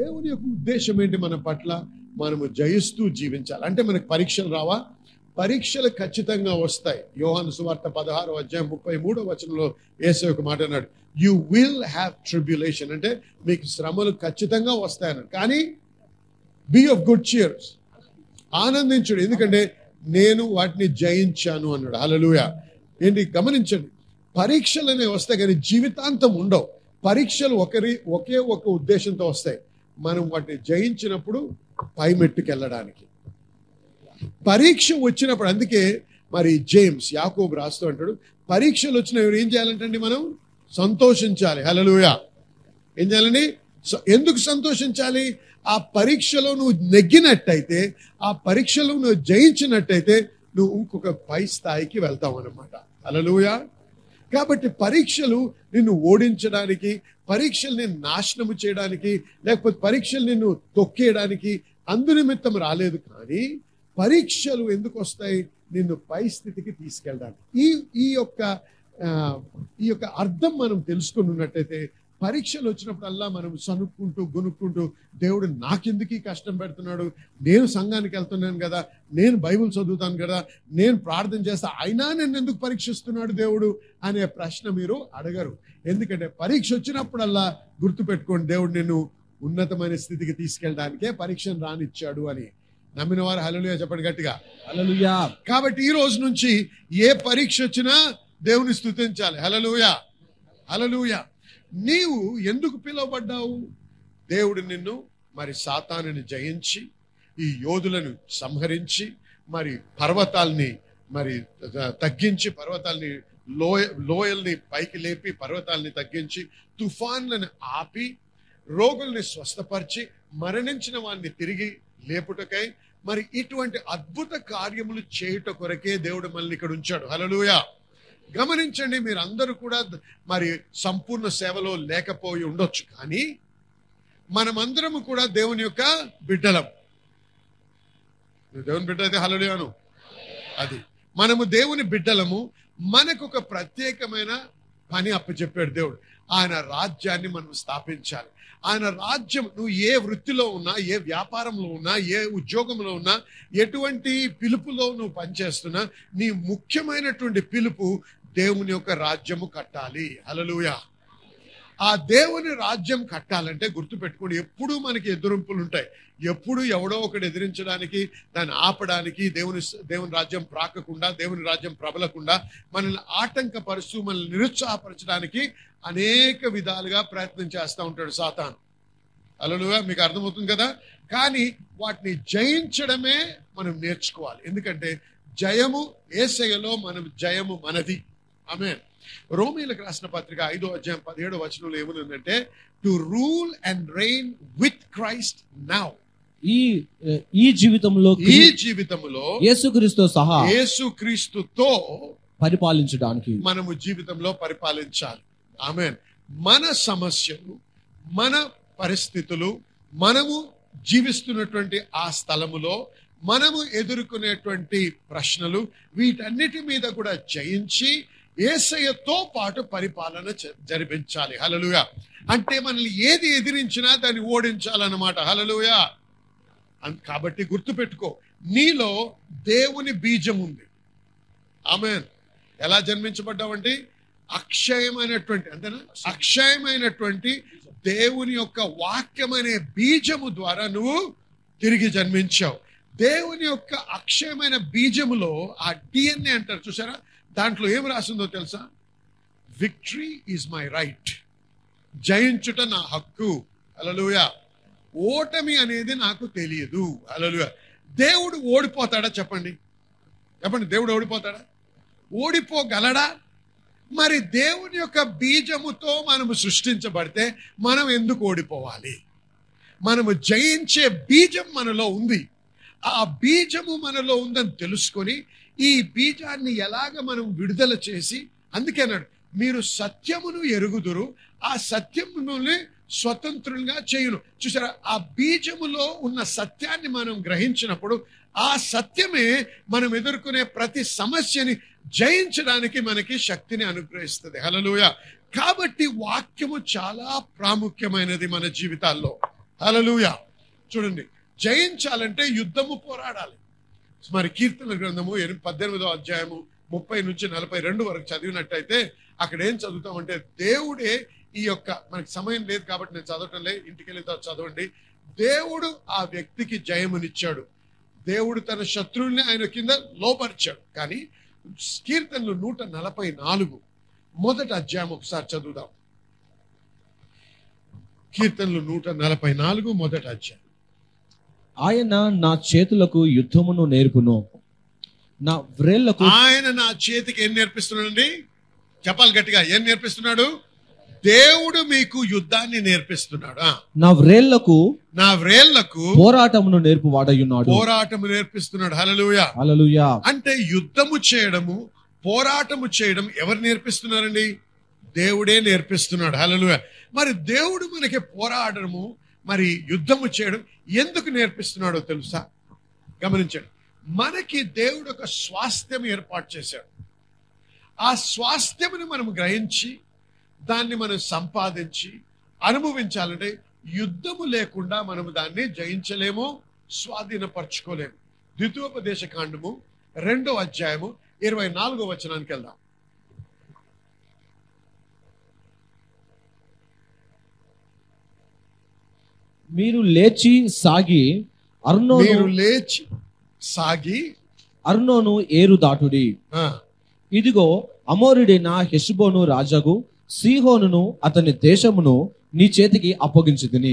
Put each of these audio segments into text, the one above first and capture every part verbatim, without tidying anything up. దేవుని యొక్క ఉద్దేశం ఏంటి మన పట్ల? మనము జయిస్తూ జీవించాలి. అంటే మనకు పరీక్షలు రావా? పరీక్షలు ఖచ్చితంగా వస్తాయి. యోహాను సువార్త పదహారో అధ్యాయం ముప్పై మూడో వచనంలో యేసు ఒక మాట అన్నాడు, యు విల్ హ్యావ్ ట్రిబ్యులేషన్, అంటే మీకు శ్రమలు ఖచ్చితంగా వస్తాయన్నాడు. కానీ బీ ఆఫ్ గుడ్ చీర్స్, ఆనందించుడు, ఎందుకంటే నేను వాటిని జయించాను అన్నాడు. హల్లెలూయా. ఏంటి గమనించండి, పరీక్షలు అనేవి వస్తాయి కానీ జీవితాంతం ఉండవు. పరీక్షలు ఒకరి ఒకే ఒక ఉద్దేశంతో వస్తాయి, మనం వాటిని జయించినప్పుడు పై మెట్టుకు వెళ్ళడానికి. పరీక్ష వచ్చినప్పుడు, అందుకే మరి జేమ్స్ యాకోబు రాస్తూ అంటాడు, పరీక్షలు వచ్చినప్పుడు ఏం చేయాలంటే మనం సంతోషించాలి. హల్లెలూయా. ఏం చేయాలండి? ఎందుకు సంతోషించాలి? ఆ పరీక్షలో నువ్వు నెగ్గినట్టయితే, ఆ పరీక్షలో నువ్వు జయించినట్టయితే నువ్వు ఇంకొక పై స్థాయికి వెళ్తావు అన్నమాట. హల్లెలూయా. కాబట్టి పరీక్షలు నిన్ను ఓడించడానికి, పరీక్షలు నిన్ను నాశనము చేయడానికి, లేకపోతే పరీక్షలు నిన్ను తొక్కేయడానికి అందునిమిత్తం రాలేదు. కానీ పరీక్షలు ఎందుకు వస్తాయి? నిన్ను పై స్థితికి తీసుకెళ్ళడానికి. ఈ ఈ యొక్క ఈ యొక్క అర్థం మనం తెలుసుకుని ఉన్నట్టయితే, పరీక్షలు వచ్చినప్పుడల్లా మనం సనుక్కుంటూ గొనుక్కుంటూ, దేవుడు నాకెందుకు ఈ కష్టం పెడుతున్నాడు, నేను సంఘానికి వెళ్తున్నాను కదా, నేను బైబిల్ చదువుతాను కదా, నేను ప్రార్థన చేస్తా, అయినా నన్ను ఎందుకు పరీక్షిస్తున్నాడు దేవుడు అనే ప్రశ్న మీరు అడగరు. ఎందుకంటే పరీక్ష వచ్చినప్పుడల్లా గుర్తుపెట్టుకోండి, దేవుడు నిన్ను ఉన్నతమైన స్థితికి తీసుకెళ్ళడానికే పరీక్షను రానిచ్చాడు అని నమ్మిన వారు హల్లెలూయా చెప్పండి గట్టిగా. హల్లెలూయా. కాబట్టి ఈ రోజు నుంచి ఏ పరీక్ష వచ్చినా దేవుని స్తుతించాలి. హల్లెలూయా. హల్లెలూయా. నీవు ఎందుకు పిలువబడ్డావు? దేవుడు నిన్ను మరి సాతానుని జయించి, ఈ యోధులను సంహరించి, మరి పర్వతాల్ని మరి తగ్గించి, పర్వతాల్ని లోయ లోయల్ని పైకి లేపి, పర్వతాల్ని తగ్గించి, తుఫాన్లను ఆపి, రోగుల్ని స్వస్థపరిచి, మరణించిన వాడిని తిరిగి లేపుటకై, మరి ఇటువంటి అద్భుత కార్యములు చేయుట కొరకే దేవుడు మనల్ని ఇక్కడ ఉంచాడు. హల్లెలూయా. గమనించండి, మీరు అందరూ కూడా మరి సంపూర్ణ సేవలో లేకపోయి ఉండొచ్చు, కానీ మనమందరము కూడా దేవుని యొక్క బిడ్డలం. దేవుని బిడ్డ అయితే హల్లెలూయాను, అది మనము దేవుని బిడ్డలము. మనకు ఒక ప్రత్యేకమైన పని అప్పచెప్పాడు దేవుడు, ఆయన రాజ్యాన్ని మనం స్థాపించాలి. ఆయన రాజ్యం, నువ్వు ఏ వృత్తిలో ఉన్నా, ఏ వ్యాపారంలో ఉన్నా, ఏ ఉద్యోగంలో ఉన్నా, ఎటువంటి పిలుపులో నువ్వు పనిచేస్తున్నా, నీ ముఖ్యమైనటువంటి పిలుపు దేవుని యొక్క రాజ్యము కట్టాలి. హల్లెలూయా. ఆ దేవుని రాజ్యం కట్టాలంటే గుర్తుపెట్టుకోండి, ఎప్పుడు మనకి ఎదురింపులు ఉంటాయి, ఎప్పుడు ఎవడో ఒకటి ఎదిరించడానికి, దాన్ని ఆపడానికి, దేవుని దేవుని రాజ్యం ప్రాకకుండా, దేవుని రాజ్యం ప్రబలకుండా, మనల్ని ఆటంకపరుస్తూ మనల్ని నిరుత్సాహపరచడానికి అనేక విధాలుగా ప్రయత్నం చేస్తూ ఉంటాడు సాతాను. హల్లెలూయా. మీకు అర్థమవుతుంది కదా. కానీ వాటిని జయించడమే మనం నేర్చుకోవాలి. ఎందుకంటే జయము యేసయ్యలో, మనం జయము మనది. ఆమేన్. రోమీయులకు రాసిన పత్రిక ఐదో అధ్యాయం పదిహేడో వచనంలో ఏమనుందంటే, to rule and reign with Christ now, ఈ ఈ జీవితంలో ఈ జీవితంలో యేసుక్రీస్తు సహా యేసుక్రీస్తుతో పరిపాలించడానికి మనము జీవితంలో పరిపాలించాలి. ఆమేన్. మన సమస్యలు, మన పరిస్థితులు, మనము జీవిస్తున్నటువంటి ఆ స్థలములో మనము ఎదుర్కొనేటువంటి ప్రశ్నలు, వీటన్నిటి మీద కూడా జయించి యేసయ్యతో పాటు పరిపాలన జరిపించాలి. హల్లెలూయా. అంటే మనల్ని ఏది ఎదిరించినా దాన్ని ఓడించాలన్నమాట. హల్లెలూయా. కాబట్టి గుర్తుపెట్టుకో, నీలో దేవుని బీజం ఉంది. ఆమేన్. ఎలా జన్మించబడ్డావంటే అక్షయమైనటువంటి, అంతేనా, అక్షయమైనటువంటి దేవుని యొక్క వాక్యం అనే బీజము ద్వారా నువ్వు తిరిగి జన్మించావు. దేవుని యొక్క అక్షయమైన బీజములో ఆ డిఎన్ఏ అంటారు చూసారా, దాంట్లో ఏం రాసిందో తెలుసా? విక్టరీ ఈజ్ మై రైట్, జయించుట నా హక్కు. హల్లెలూయా. ఓటమి అనేది నాకు తెలియదు. హల్లెలూయా. దేవుడు ఓడిపోతాడా చెప్పండి? చెప్పండి, దేవుడు ఓడిపోతాడా? ఓడిపోగలడా? మరి దేవుని యొక్క బీజముతో మనము సృష్టించబడితే మనం ఎందుకు ఓడిపోవాలి? మనము జయించే బీజం మనలో ఉంది. ఆ బీజము మనలో ఉందని తెలుసుకొని ఈ బీజాన్ని ఎలాగ మనం విడుదల చేసి, అందుకే అన్నాడు, మీరు సత్యమును ఎరుగుదురు, ఆ సత్యముని స్వతంత్రులుగా చేయును. చూసారా, ఆ బీజములో ఉన్న సత్యాన్ని మనం గ్రహించినప్పుడు ఆ సత్యమే మనం ఎదుర్కొనే ప్రతి సమస్యని జయించడానికి మనకి శక్తిని అనుగ్రహిస్తుంది. హల్లెలూయా. కాబట్టి వాక్యము చాలా ప్రాముఖ్యమైనది మన జీవితాల్లో. హల్లెలూయా. చూడండి, జయించాలంటే యుద్ధము పోరాడాలి. మరి కీర్తన గ్రంథము పద్దెనిమిదో అధ్యాయము ముప్పై నుంచి నలభై రెండు వరకు చదివినట్టయితే అక్కడ ఏం చదువుతామంటే, దేవుడే ఈ యొక్క, మనకి సమయం లేదు కాబట్టి నేను చదవటం లేదు, ఇంటికి వెళ్ళి చదవండి. దేవుడు ఆ వ్యక్తికి జయమునిచ్చాడు, దేవుడు తన శత్రువుల్ని ఆయన కింద లోపరిచాడు. కానీ కీర్తనలు నూట నలభై నాలుగు మొదటి అధ్యాయం ఒకసారి చదువుదాం. కీర్తనలు నూట నలభై నాలుగు మొదటి అధ్యాయం. ఆయన నా చేతులకు యుద్ధమును నేర్పును, నా వ్రేళ్లకు. ఆయన నా చేతికి ఏం నేర్పిస్తున్నాడండి? చెప్పాలి గట్టిగా, ఏం నేర్పిస్తున్నాడు? దేవుడు మీకు యుద్ధాన్ని నేర్పిస్తున్నాడు. నా వ్రేళ్లకు నా వ్రేళ్లకు పోరాటమును నేర్పు వాడయున్నాడు, పోరాటము నేర్పిస్తున్నాడు. హల్లెలూయా, హల్లెలూయా. అంటే యుద్ధము చేయడము, పోరాటము చేయడం ఎవరు నేర్పిస్తున్నారండి? దేవుడే నేర్పిస్తున్నాడు. హల్లెలూయా. మరి దేవుడు మనకి పోరాడము, మరి యుద్ధము చేయడం ఎందుకు నేర్పిస్తున్నాడో తెలుసా? గమనించండి, మనకి దేవుడు ఒక స్వాస్థ్యం ఏర్పాటు చేశాడు. ఆ స్వాస్థ్యమును మనం గ్రహించి దాన్ని మనం సంపాదించి అనుభవించాలంటే యుద్ధము లేకుండా మనము దాన్ని జయించలేము, స్వాధీనపరచుకోలేము. ద్వితీయోపదేశ కాండము రెండో అధ్యాయము ఇరవై నాలుగో వచనానికి వెళ్దాం. మీరు లేచి సాగి అర్నోను లేచి సాగి అర్నోను ఏరు దాటుడి, ఇదిగో అమోరుడైన హెష్బోను రాజాకు సీహోనును అతని దేశమును నీ చేతికి అప్పగించుదిని.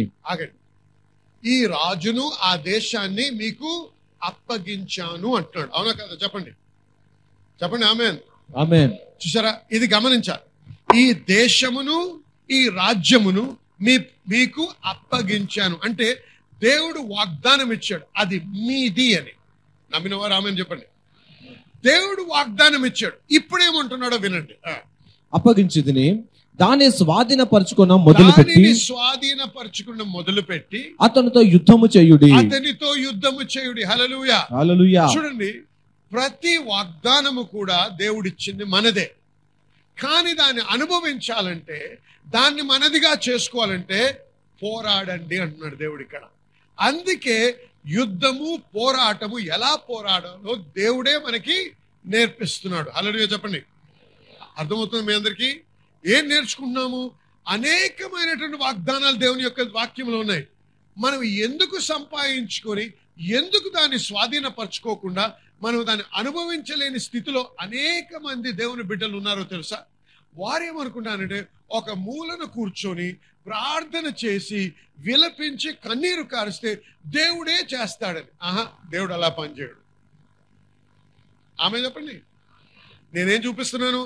ఈ రాజును ఆ దేశాన్ని మీకు అప్పగించాను అంటున్నాడు. అవునా కదా? చెప్పండి, చెప్పండి. ఆమేన్, ఆమేన్. చూసారా, ఇది గమనించాలి. ఈ దేశమును ఈ రాజ్యమును మీ మీకు అప్పగించాను అంటే దేవుడు వాగ్దానం ఇచ్చాడు, అది మీది అని. నమ్మిన వారు ఆమేన్ చెప్పండి. దేవుడు వాగ్దానం ఇచ్చాడు, ఇప్పుడేమంటున్నాడో వినండి. అప్పగించితిని, దాన్ని స్వాధీనపరచుకున్న మొదలు పెట్టి స్వాధీనపరచుకున్న మొదలు పెట్టి అతనితో యుద్ధము చేయుడి, అతనితో యుద్ధము చేయుడి. హల్లెలూయా, హల్లెలూయా. చూడండి, ప్రతి వాగ్దానము కూడా దేవుడిచ్చింది మనదే, కానీ దాన్ని అనుభవించాలంటే, దాన్ని మనదిగా చేసుకోవాలంటే పోరాడండి అంటున్నాడు దేవుడు ఇక్కడ. అందుకే యుద్ధము పోరాటము ఎలా పోరాడాలో దేవుడే మనకి నేర్పిస్తున్నాడు. హల్లెలూయా చెప్పండి. అర్థమవుతుంది మీ అందరికీ? ఏం నేర్చుకుంటున్నాము? అనేకమైనటువంటి వాగ్దానాలు దేవుని యొక్క వాక్యంలో ఉన్నాయి. మనం ఎందుకు సంపాదించుకొని, ఎందుకు దాన్ని స్వాధీనపరచుకోకుండా మనం దాన్ని అనుభవించలేని స్థితిలో అనేక మంది దేవుని బిడ్డలు ఉన్నారో తెలుసా? వారేమనుకుంటానంటే, ఒక మూలను కూర్చొని ప్రార్థన చేసి విలపించి కన్నీరు కారిస్తే దేవుడే చేస్తాడని. ఆహా, దేవుడు అలా పనిచేయడు. ఆమె చెప్పండి, నేనేం చూపిస్తున్నాను?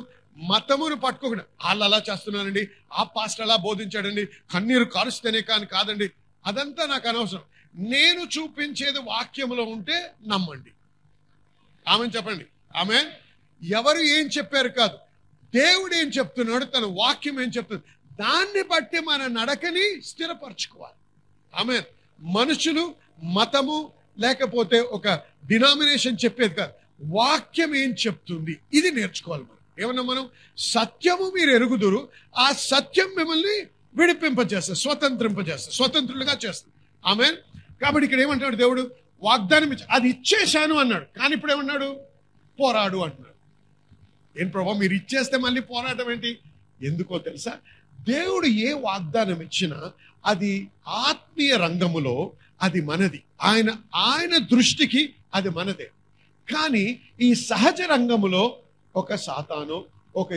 మతమును పట్టుకోకుండా వాళ్ళు అలా చేస్తున్నానండి, ఆ పాస్టర్ అలా బోధించాడండి, కన్నీరు కారుస్తేనే కానీ కాదండి, అదంతా నాకు అనవసరం. నేను చూపించేది వాక్యంలో ఉంటే నమ్మండి. ఆమె చెప్పండి, ఆమె. ఎవరు ఏం చెప్పారు కాదు, దేవుడు ఏం చెప్తున్నాడు, తన వాక్యం ఏం చెప్తుంది, దాన్ని బట్టి మన నడకని స్థిరపరచుకోవాలి. ఆమె. మనుషులు, మతము, లేకపోతే ఒక డినామినేషన్ చెప్పేది కాదు, వాక్యం ఏం చెప్తుంది ఇది నేర్చుకోవాలి. మనం ఏమన్నా, మనం సత్యము మీరు ఎరుగుదురు, ఆ సత్యం మిమ్మల్ని విడిపింపజేస్తారు, స్వతంత్రింపజేస్తారు, స్వతంత్రులుగా చేస్తారు. ఆమె. కాబట్టి ఇక్కడ ఏమంటాడు దేవుడు? వాగ్దానం ఇచ్చి అది ఇచ్చేశాను అన్నాడు, కానీ ఇప్పుడు ఏమన్నాడు? పోరాడు అంటున్నాడు. ఏం ప్రభావ, మీరు ఇచ్చేస్తే మళ్ళీ పోరాటం ఏంటి? ఎందుకో తెలుసా, దేవుడు ఏ వాగ్దానం ఇచ్చినా అది ఆత్మీయ రంగములో అది మనది, ఆయన ఆయన దృష్టికి అది మనదే. కానీ ఈ సహజ రంగములో ఒక సాతాను, ఒక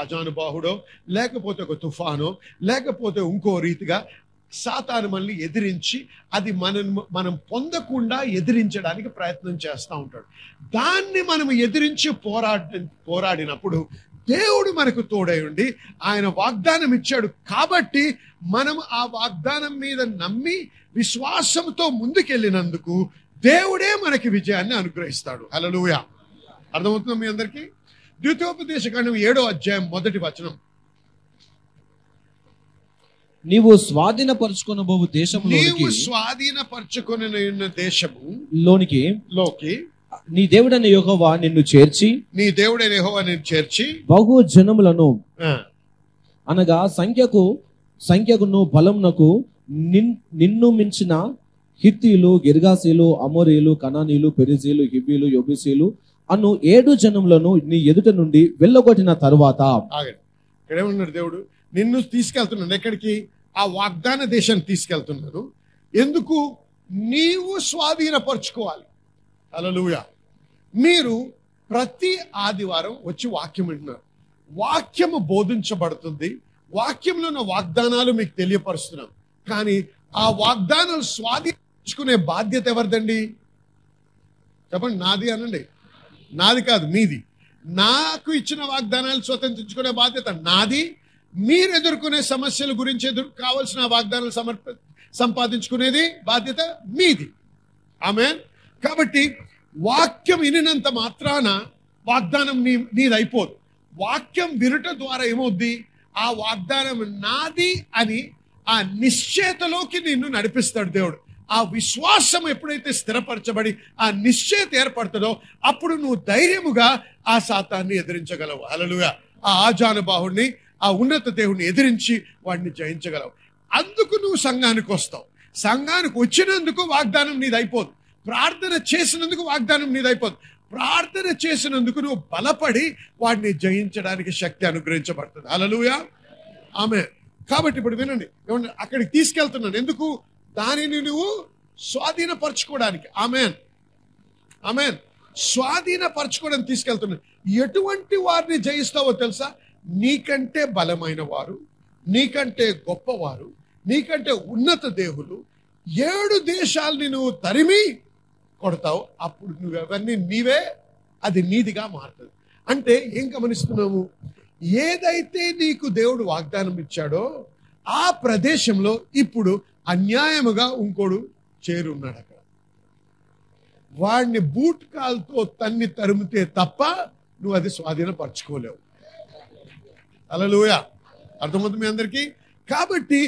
ఆజానుబాహుడో, లేకపోతే ఒక తుఫానో, లేకపోతే ఇంకో రీతిగా సాతాను మనల్ని ఎదిరించి అది మనం మనం పొందకుండా ఎదిరించడానికి ప్రయత్నం చేస్తూ ఉంటాడు. దాన్ని మనం ఎదిరించి పోరాడి పోరాడినప్పుడు దేవుడు మనకు తోడై ఉండి ఆయన వాగ్దానం ఇచ్చాడు, కాబట్టి మనం ఆ వాగ్దానం మీద నమ్మి విశ్వాసంతో ముందుకెళ్ళినందుకు దేవుడే మనకి విజయాన్ని అనుగ్రహిస్తాడు. హల్లెలూయా. అర్థమవుతుందా మీ అందరికీ? ద్వితీయోపదేశ కాండం ఏడో అధ్యాయం మొదటి వచనం. నీవు స్వాధీనపరచుకొనబోవు దేశము, నీవు స్వాధీనపరచుకొనిన దేశము లోనికి లోకి నీ దేవుడైన యెహోవా నిన్ను చేర్చి, నీ దేవుడైన యెహోవా నిన్ను చేర్చి బహు జనములను, అనగా సంఖ్యకు సంఖ్యకును బలమునకు నిన్ నిన్ను మించిన హిత్తీలు, గిర్గాసీలు, అమోరీలు, కనానీలు, పెరిజీలు, హిబ్బీలు, యెబూసీలు అను ఏడు జనములను నీ ఎదుట నుండి వెళ్ళగొట్టిన తర్వాత ఏమన్నాడు దేవుడు? నిన్ను తీసుకెళ్తున్నాడు. ఎక్కడికి? ఆ వాగ్దాన దేశాన్ని తీసుకెళ్తున్నాడు. ఎందుకు? నీవు స్వాధీనపరచుకోవాలి. హల్లెలూయా. మీరు ప్రతి ఆదివారం వచ్చి వాక్యం వింటున్నారు, వాక్యము బోధించబడుతుంది, వాక్యంలో ఉన్న వాగ్దానాలు మీకు తెలియపరుస్తున్నాం. కానీ ఆ వాగ్దానాలు స్వాధీనించుకునే బాధ్యత ఎవరిదండి? చెప్పండి. నాది అనండి. నాది కాదు, మీది. నాకు ఇచ్చిన వాగ్దానాలు స్వతంత్రించుకునే బాధ్యత నాది. మీరు ఎదుర్కొనే సమస్యల గురించి ఎదురు కావాల్సిన వాగ్దానాలు సమర్ప సంపాదించుకునేది బాధ్యత మీది. ఆమేన్. కాబట్టి వాక్యం వినినంత మాత్రాన వాగ్దానం నీ నీదైపోదు. వాక్యం వినుట ద్వారా ఏమవుద్ది? ఆ వాగ్దానం నాది అని ఆ నిశ్చయతలోకి నిన్ను నడిపిస్తాడు దేవుడు. ఆ విశ్వాసం ఎప్పుడైతే స్థిరపరచబడి ఆ నిశ్చయత ఏర్పడుతుందో అప్పుడు నువ్వు ధైర్యముగా ఆ సాతాన్ని ఎదిరించగలవు. హల్లెలూయా. ఆ ఆజానుబాహుడిని, ఆ ఉన్నత దేవుడిని ఎదిరించి వాడిని జయించగలవు. అందుకు నువ్వు సంఘానికి వస్తావు. సంఘానికి వచ్చినందుకు వాగ్దానం నీదైపోదు. ప్రార్థన చేసినందుకు వాగ్దానం నీదైపోదు. ప్రార్థన చేసినందుకు నువ్వు బలపడి వాడిని జయించడానికి శక్తి అనుగ్రహించబడుతుంది. హల్లెలూయా. ఆమె. కాబట్టి ఇప్పుడు వినండి, అక్కడికి తీసుకెళ్తున్నాను. ఎందుకు? దానిని నువ్వు స్వాధీనపరచుకోవడానికి. Amen, amen. స్వాధీనపరచుకోవడానికి తీసుకెళ్తున్నాను. ఎటువంటి వారిని జయిస్తావో తెలుసా? నీకంటే బలమైన వారు, నీకంటే గొప్పవారు, నీకంటే ఉన్నత దేవులు, ఏడు దేశాలని నువ్వు తరిమి కొడతావు. అప్పుడు నువ్వెవరిని నీవే, అది నీదిగా మారుతుంది. అంటే ఏం గమనిస్తున్నాము? ఏదైతే నీకు దేవుడు వాగ్దానం ఇచ్చాడో ఆ ప్రదేశంలో ఇప్పుడు అన్యాయముగా ఇంకోడు చేరున్నాడు. అక్కడ వాడిని బూట్ కాల్తో తన్ని తరిమితే తప్ప నువ్వు అది స్వాధీనపరచుకోలేవు. హల్లెలూయా. అర్థమవుతుంది మీ అందరికీ? కాబట్టి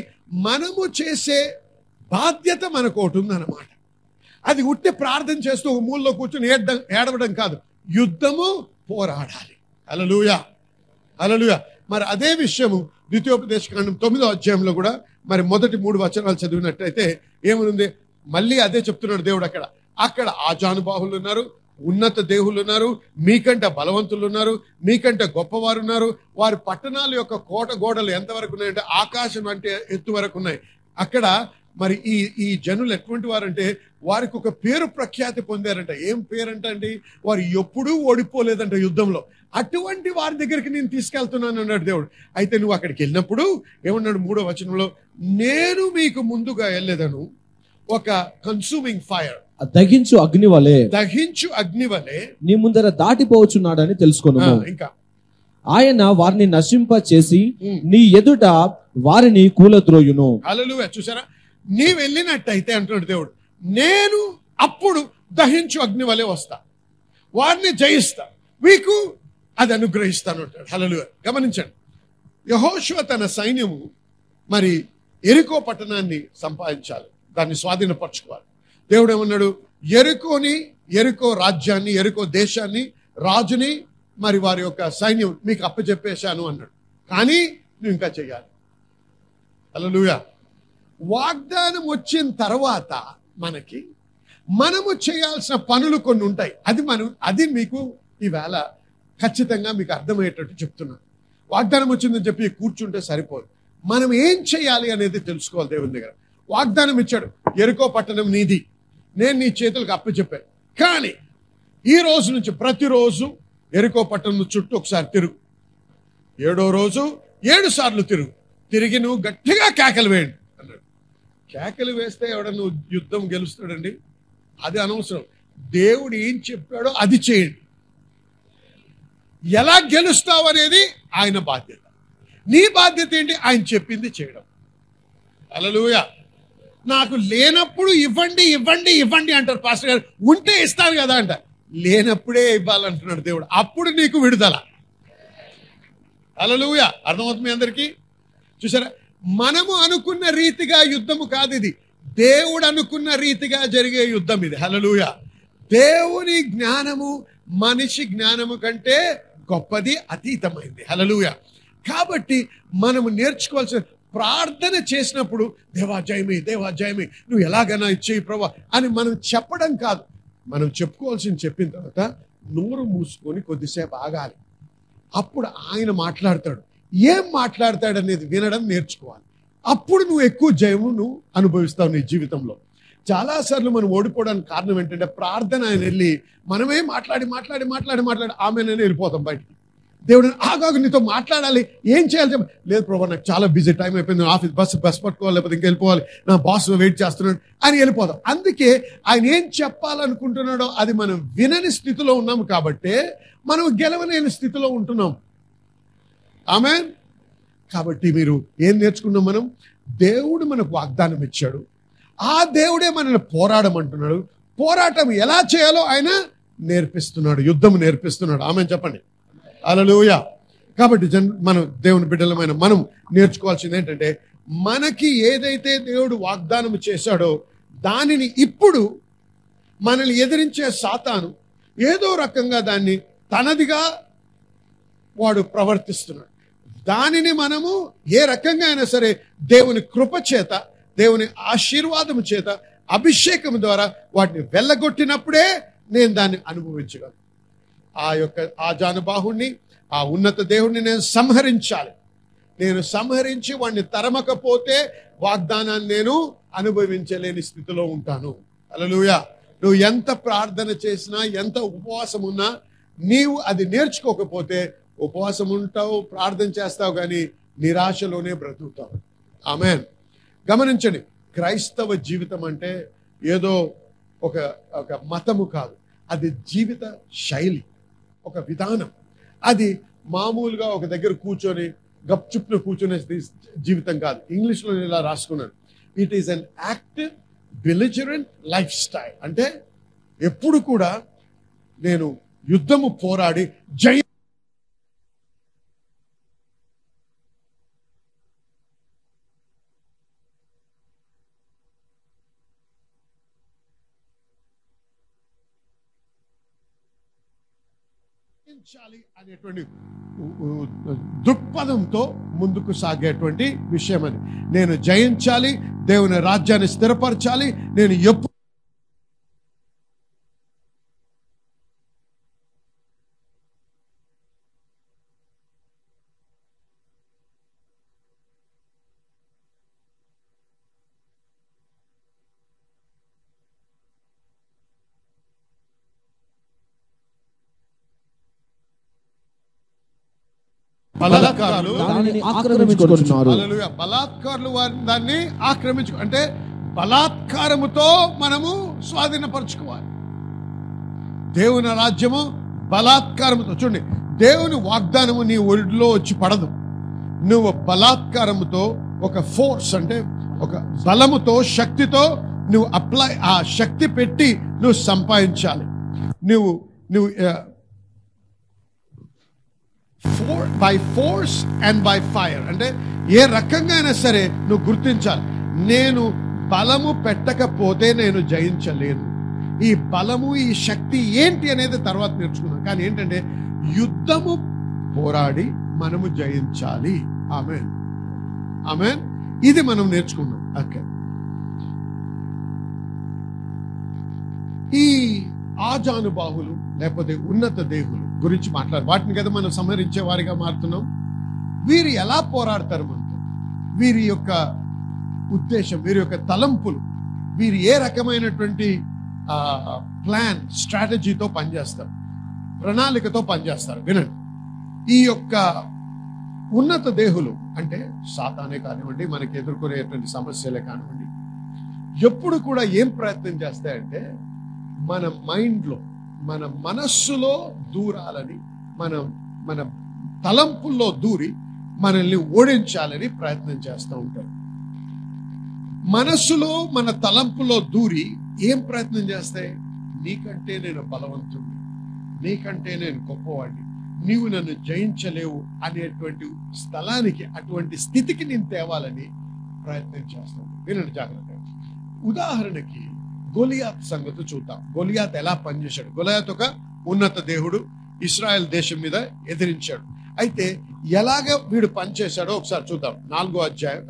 మనము చేసే బాధ్యత మనకు ఒకటి ఉందన్నమాట. అది ఉట్టి ప్రార్థన చేస్తూ ఒక మూలలో కూర్చొని ఏడ్డం ఏడవడం కాదు, యుద్ధము పోరాడాలి. హల్లెలూయా, హల్లెలూయా. మరి అదే విషయము ద్వితీయోపదేశ కాండం తొమ్మిదో అధ్యాయంలో కూడా మరి మొదటి మూడు వచనాలు చదివినట్టయితే ఏమనుంది? మళ్ళీ అదే చెప్తున్నాడు దేవుడు. అక్కడ అక్కడ ఆజానుబాహులు ఉన్నారు, ఉన్నత దేవుళ్ళు ఉన్నారు, మీకంటే బలవంతులు ఉన్నారు, మీకంటే గొప్పవారు ఉన్నారు. వారి పట్టణాల యొక్క కోట గోడలు ఎంతవరకు ఉన్నాయంటే ఆకాశం అంటే ఎత్తు వరకు ఉన్నాయి. అక్కడ మరి ఈ ఈ జనులు ఎటువంటి వారంటే వారికి ఒక పేరు ప్రఖ్యాతి పొందారంట. ఏం పేరంట అండి? వారు ఎప్పుడూ ఓడిపోలేదంట యుద్ధంలో. అటువంటి వారి దగ్గరికి నేను తీసుకెళ్తున్నాను అన్నాడు దేవుడు. అయితే నువ్వు అక్కడికి వెళ్ళినప్పుడు ఏమన్నాడు? మూడో వచనంలో, నేను మీకు ముందుగా వెళ్ళేదను ఒక కన్సూమింగ్ ఫైర్, దహించు అగ్ని వలె, దహించు అగ్ని వలె నీ ముందర దాటిపోవచ్చున్నాడని తెలుసుకున్నాను. ఇంకా ఆయన వారిని నశింప చేసి నీ ఎదుట వారిని కూలద్రోయును. హల్లెలూయా. చూసారా, నీవు వెళ్ళినట్టయితే అంటున్నాడు దేవుడు, నేను అప్పుడు దహించు అగ్ని వలె వస్తా, వారిని జయిస్తా, మీకు అది అనుగ్రహిస్తాను అంటాడు. హల్లెలూయా. గమనించండి, యెహోషువ తన సైన్యము మరి యెరికో పట్టణాన్ని సంపాదించాలి, దాన్ని స్వాధీనపరచుకోవాలి. దేవుడు ఏమన్నాడు? యెరికోని, యెరికో రాజ్యాన్ని, యెరికో దేశాన్ని, రాజుని, మరి వారి యొక్క సైన్యం మీకు అప్పచెప్పేశాను అన్నాడు. కానీ నువ్వు ఇంకా చెయ్యాలి. హల్లెలూయా. వాగ్దానం వచ్చిన తర్వాత మనకి మనము చేయాల్సిన పనులు కొన్ని ఉంటాయి. అది మనం అది మీకు ఈవేళ ఖచ్చితంగా మీకు అర్థమయ్యేటట్టు చెప్తున్నాను. వాగ్దానం వచ్చిందని చెప్పి కూర్చుంటే సరిపోదు. మనం ఏం చేయాలి అనేది తెలుసుకోవాలి. దేవుని దగ్గర వాగ్దానం ఇచ్చాడు, యెరికో పట్టణం నీది, నేను నీ చేతులకు అప్పచెప్పాను. కానీ ఈ రోజు నుంచి ప్రతిరోజు యెరికో పట్టణం చుట్టూ ఒకసారి తిరుగు, ఏడో రోజు ఏడు సార్లు తిరుగు, తిరిగి నువ్వు గట్టిగా కేకలు వేయండి. కేకలు వేస్తే ఎవడన్నా యుద్ధం గెలుస్తాడండి? అది అనవసరం. దేవుడు ఏం చెప్పాడో అది చేయండి. ఎలా గెలుస్తావు అనేది ఆయన బాధ్యత. నీ బాధ్యత ఏంటి? ఆయన చెప్పింది చేయడం. హల్లెలూయా. నాకు లేనప్పుడు ఇవ్వండి ఇవ్వండి ఇవ్వండి అంటారు పాస్టర్ గారు, ఉంటే ఇస్తాను కదా అంట. లేనప్పుడే ఇవ్వాలంటున్నాడు దేవుడు, అప్పుడు నీకు విడుదల. హల్లెలూయా. అర్థమవుతుంది మీ అందరికీ? చూసారా, మనము అనుకున్న రీతిగా యుద్ధము కాదు ఇది, దేవుడు అనుకున్న రీతిగా జరిగే యుద్ధం ఇది. హల్లెలూయా. దేవుని జ్ఞానము మనిషి జ్ఞానము కంటే గొప్పది, అతీతమైంది. హల్లెలూయా. కాబట్టి మనము నేర్చుకోవాల్సిన ప్రార్థన చేసినప్పుడు దేవా జయమి, దేవా జయమి, నువ్వు ఎలాగైనా ఇచ్చేయి ప్రభా అని మనం చెప్పడం కాదు. మనం చెప్పుకోవాల్సింది చెప్పిన తర్వాత నోరు మూసుకొని కొద్దిసేపు ఆగాలి. అప్పుడు ఆయన మాట్లాడతాడు. ఏం మాట్లాడతాడు అనేది వినడం నేర్చుకోవాలి. అప్పుడు నువ్వు ఎక్కువ జయము నువ్వు అనుభవిస్తావు నీ జీవితంలో. చాలాసార్లు మనం ఓడిపోవడానికి కారణం ఏంటంటే ప్రార్థన ఆయన వెళ్ళి మనమే మాట్లాడి మాట్లాడి మాట్లాడి మాట్లాడి ఆమెనైనా వెళ్ళిపోతాం బయటికి. దేవుడు ఆగాగు నీతో మాట్లాడాలి, ఏం చేయాలి చెప్ప, లేదు ప్రభా నాకు చాలా బిజీ, టైం అయిపోయింది, ఆఫీస్ బస్సు బస్ పట్టుకోవాలి, లేకపోతే ఇంకా వెళ్ళిపోవాలి, నా బాస్ వెయిట్ చేస్తున్నాడు అని వెళ్ళిపోతాం. అందుకే ఆయన ఏం చెప్పాలనుకుంటున్నాడో అది మనం వినని స్థితిలో ఉన్నాం, కాబట్టి మనం గెలవలేని స్థితిలో ఉంటున్నాం. ఆమె కాబట్టి మీరు ఏం నేర్చుకున్నాం మనం, దేవుడు మనకు వాగ్దానం ఇచ్చాడు, ఆ దేవుడే మనల్ని పోరాడమంటున్నాడు, పోరాటం ఎలా చేయాలో ఆయన నేర్పిస్తున్నాడు, యుద్ధం నేర్పిస్తున్నాడు. ఆమె చెప్పండి హల్లెలూయా. కాబట్టి జన్ మనం దేవుని బిడ్డలమైన మనం నేర్చుకోవాల్సింది ఏంటంటే మనకి ఏదైతే దేవుడు వాగ్దానం చేశాడో దానిని ఇప్పుడు మనల్ని ఎదిరించే సాతాను ఏదో రకంగా దాన్ని తనదిగా వాడు ప్రవర్తిస్తున్నాడు. దానిని మనము ఏ రకంగా అయినా సరే దేవుని కృప చేత, దేవుని ఆశీర్వాదం చేత, అభిషేకం ద్వారా వాటిని వెళ్ళగొట్టినప్పుడే నేను దాన్ని అనుభవించగలను. ఆ యొక్క ఆ జానుబాహుణ్ణి, ఆ ఉన్నత దేవుణ్ణి నేను సంహరించాలి. నేను సంహరించి వాడిని తరమకపోతే వాగ్దానాన్ని నేను అనుభవించలేని స్థితిలో ఉంటాను. హల్లెలూయా. నువ్వు ఎంత ప్రార్థన చేసినా, ఎంత ఉపవాసం ఉన్నా, నీవు అది నేర్చుకోకపోతే ఉపవాసం ఉంటావు, ప్రార్థన చేస్తావు, కానీ నిరాశలోనే బ్రతుకుతావు. ఆమేన్. గమనించండి, క్రైస్తవ జీవితం అంటే ఏదో ఒక ఒక మతము కాదు, అది జీవిత శైలి, ఒక విధానం. అది మామూలుగా ఒక దగ్గర కూర్చొని గప్చుప్ను కూర్చునే జీవితం కాదు. ఇంగ్లీష్లో నేను ఇలా రాసుకున్నాను, it is an active belligerent lifestyle. అంటే ఎప్పుడు కూడా నేను యుద్ధము పోరాడి జయ అనేటువంటి దృక్పథంతో ముందుకు సాగేటువంటి విషయం అది. నేను జయించాలి, దేవుని రాజ్యాన్ని స్థిరపరచాలి, నేను ఎప్పుడు బలాత్కారులు దానిని ఆక్రమించుకుంటున్నారు. హల్లెలూయా. బలాత్కారులు వారిని దాన్ని ఆక్రమించు అంటే బలాత్కారముతో మనము స్వాధీనపరచుకోవాలి. దేవుని రాజ్యము బలాత్కారముతో, చూడండి, దేవుని వాగ్దానము నీ ఒడిలో వచ్చి పడదు. నువ్వు బలాత్కారముతో, ఒక ఫోర్స్ అంటే ఒక బలముతో, శక్తితో నువ్వు అప్లై, ఆ శక్తి పెట్టి నువ్వు సంపాదించాలి. నువ్వు నువ్వు For, by force and by fire. అంటే ఏ రకంగా అయినా సరే నువ్వు గుర్తించాలి, నేను బలము పెట్టకపోతే నేను జయించలేను. ఈ బలము, ఈ శక్తి ఏంటి అనేది తర్వాత నేర్చుకున్నాను. కానీ ఏంటంటే యుద్ధము పోరాడి మనము జయించాలి. ఆమేన్, ఆమేన్. ఇది మనం నేర్చుకున్నాం. ఓకే, ఈ ఆజానుబాహులు లేకపోతే ఉన్నత దేవులు గురించి మాట్లాడు, వాటిని కదా మనం సంహరించే వారిగా మారుతున్నాం. వీరు ఎలా పోరాడతారు మనతో, వీరి యొక్క ఉద్దేశం, వీరి యొక్క తలంపులు, వీరు ఏ రకమైనటువంటి ప్లాన్ స్ట్రాటజీతో పనిచేస్తారు, ప్రణాళికతో పనిచేస్తారు. వినండి, ఈ యొక్క ఉన్నత దేహులు అంటే సాతానే కానివ్వండి, మనకి ఎదుర్కొనేటువంటి సమస్యలే కానివ్వండి, ఎప్పుడు కూడా ఏం ప్రయత్నం చేస్తాయంటే మన మైండ్లో, మన మనస్సులో దూరాలని, మన మన తలంపుల్లో దూరి మనల్ని ఓడించాలని ప్రయత్నం చేస్తూ ఉంటారు. మనస్సులో మన తలంపుల్లో దూరి ఏం ప్రయత్నం చేస్తాయి, నీకంటే నేను బలవంతుడిని, నీకంటే నేను గొప్పవాడిని, నీవు నన్ను జయించలేవు అనేటువంటి స్థలానికి, అటువంటి స్థితికి నేను తేవాలని ప్రయత్నం చేస్తాను. వినండి జాగ్రత్తగా. ఉదాహరణకి గోలియత్ సంగతి చూద్దాం. గోలియత్ ఎలా పనిచేశాడు? గోలియత్ ఒక ఉన్నత దేవుడు ఇశ్రాయేల్ దేశం మీద ఎదిరించాడు. అయితే ఎలాగ వీడు పనిచేశాడో ఒకసారి చూద్దాం. నాలుగో అధ్యాయం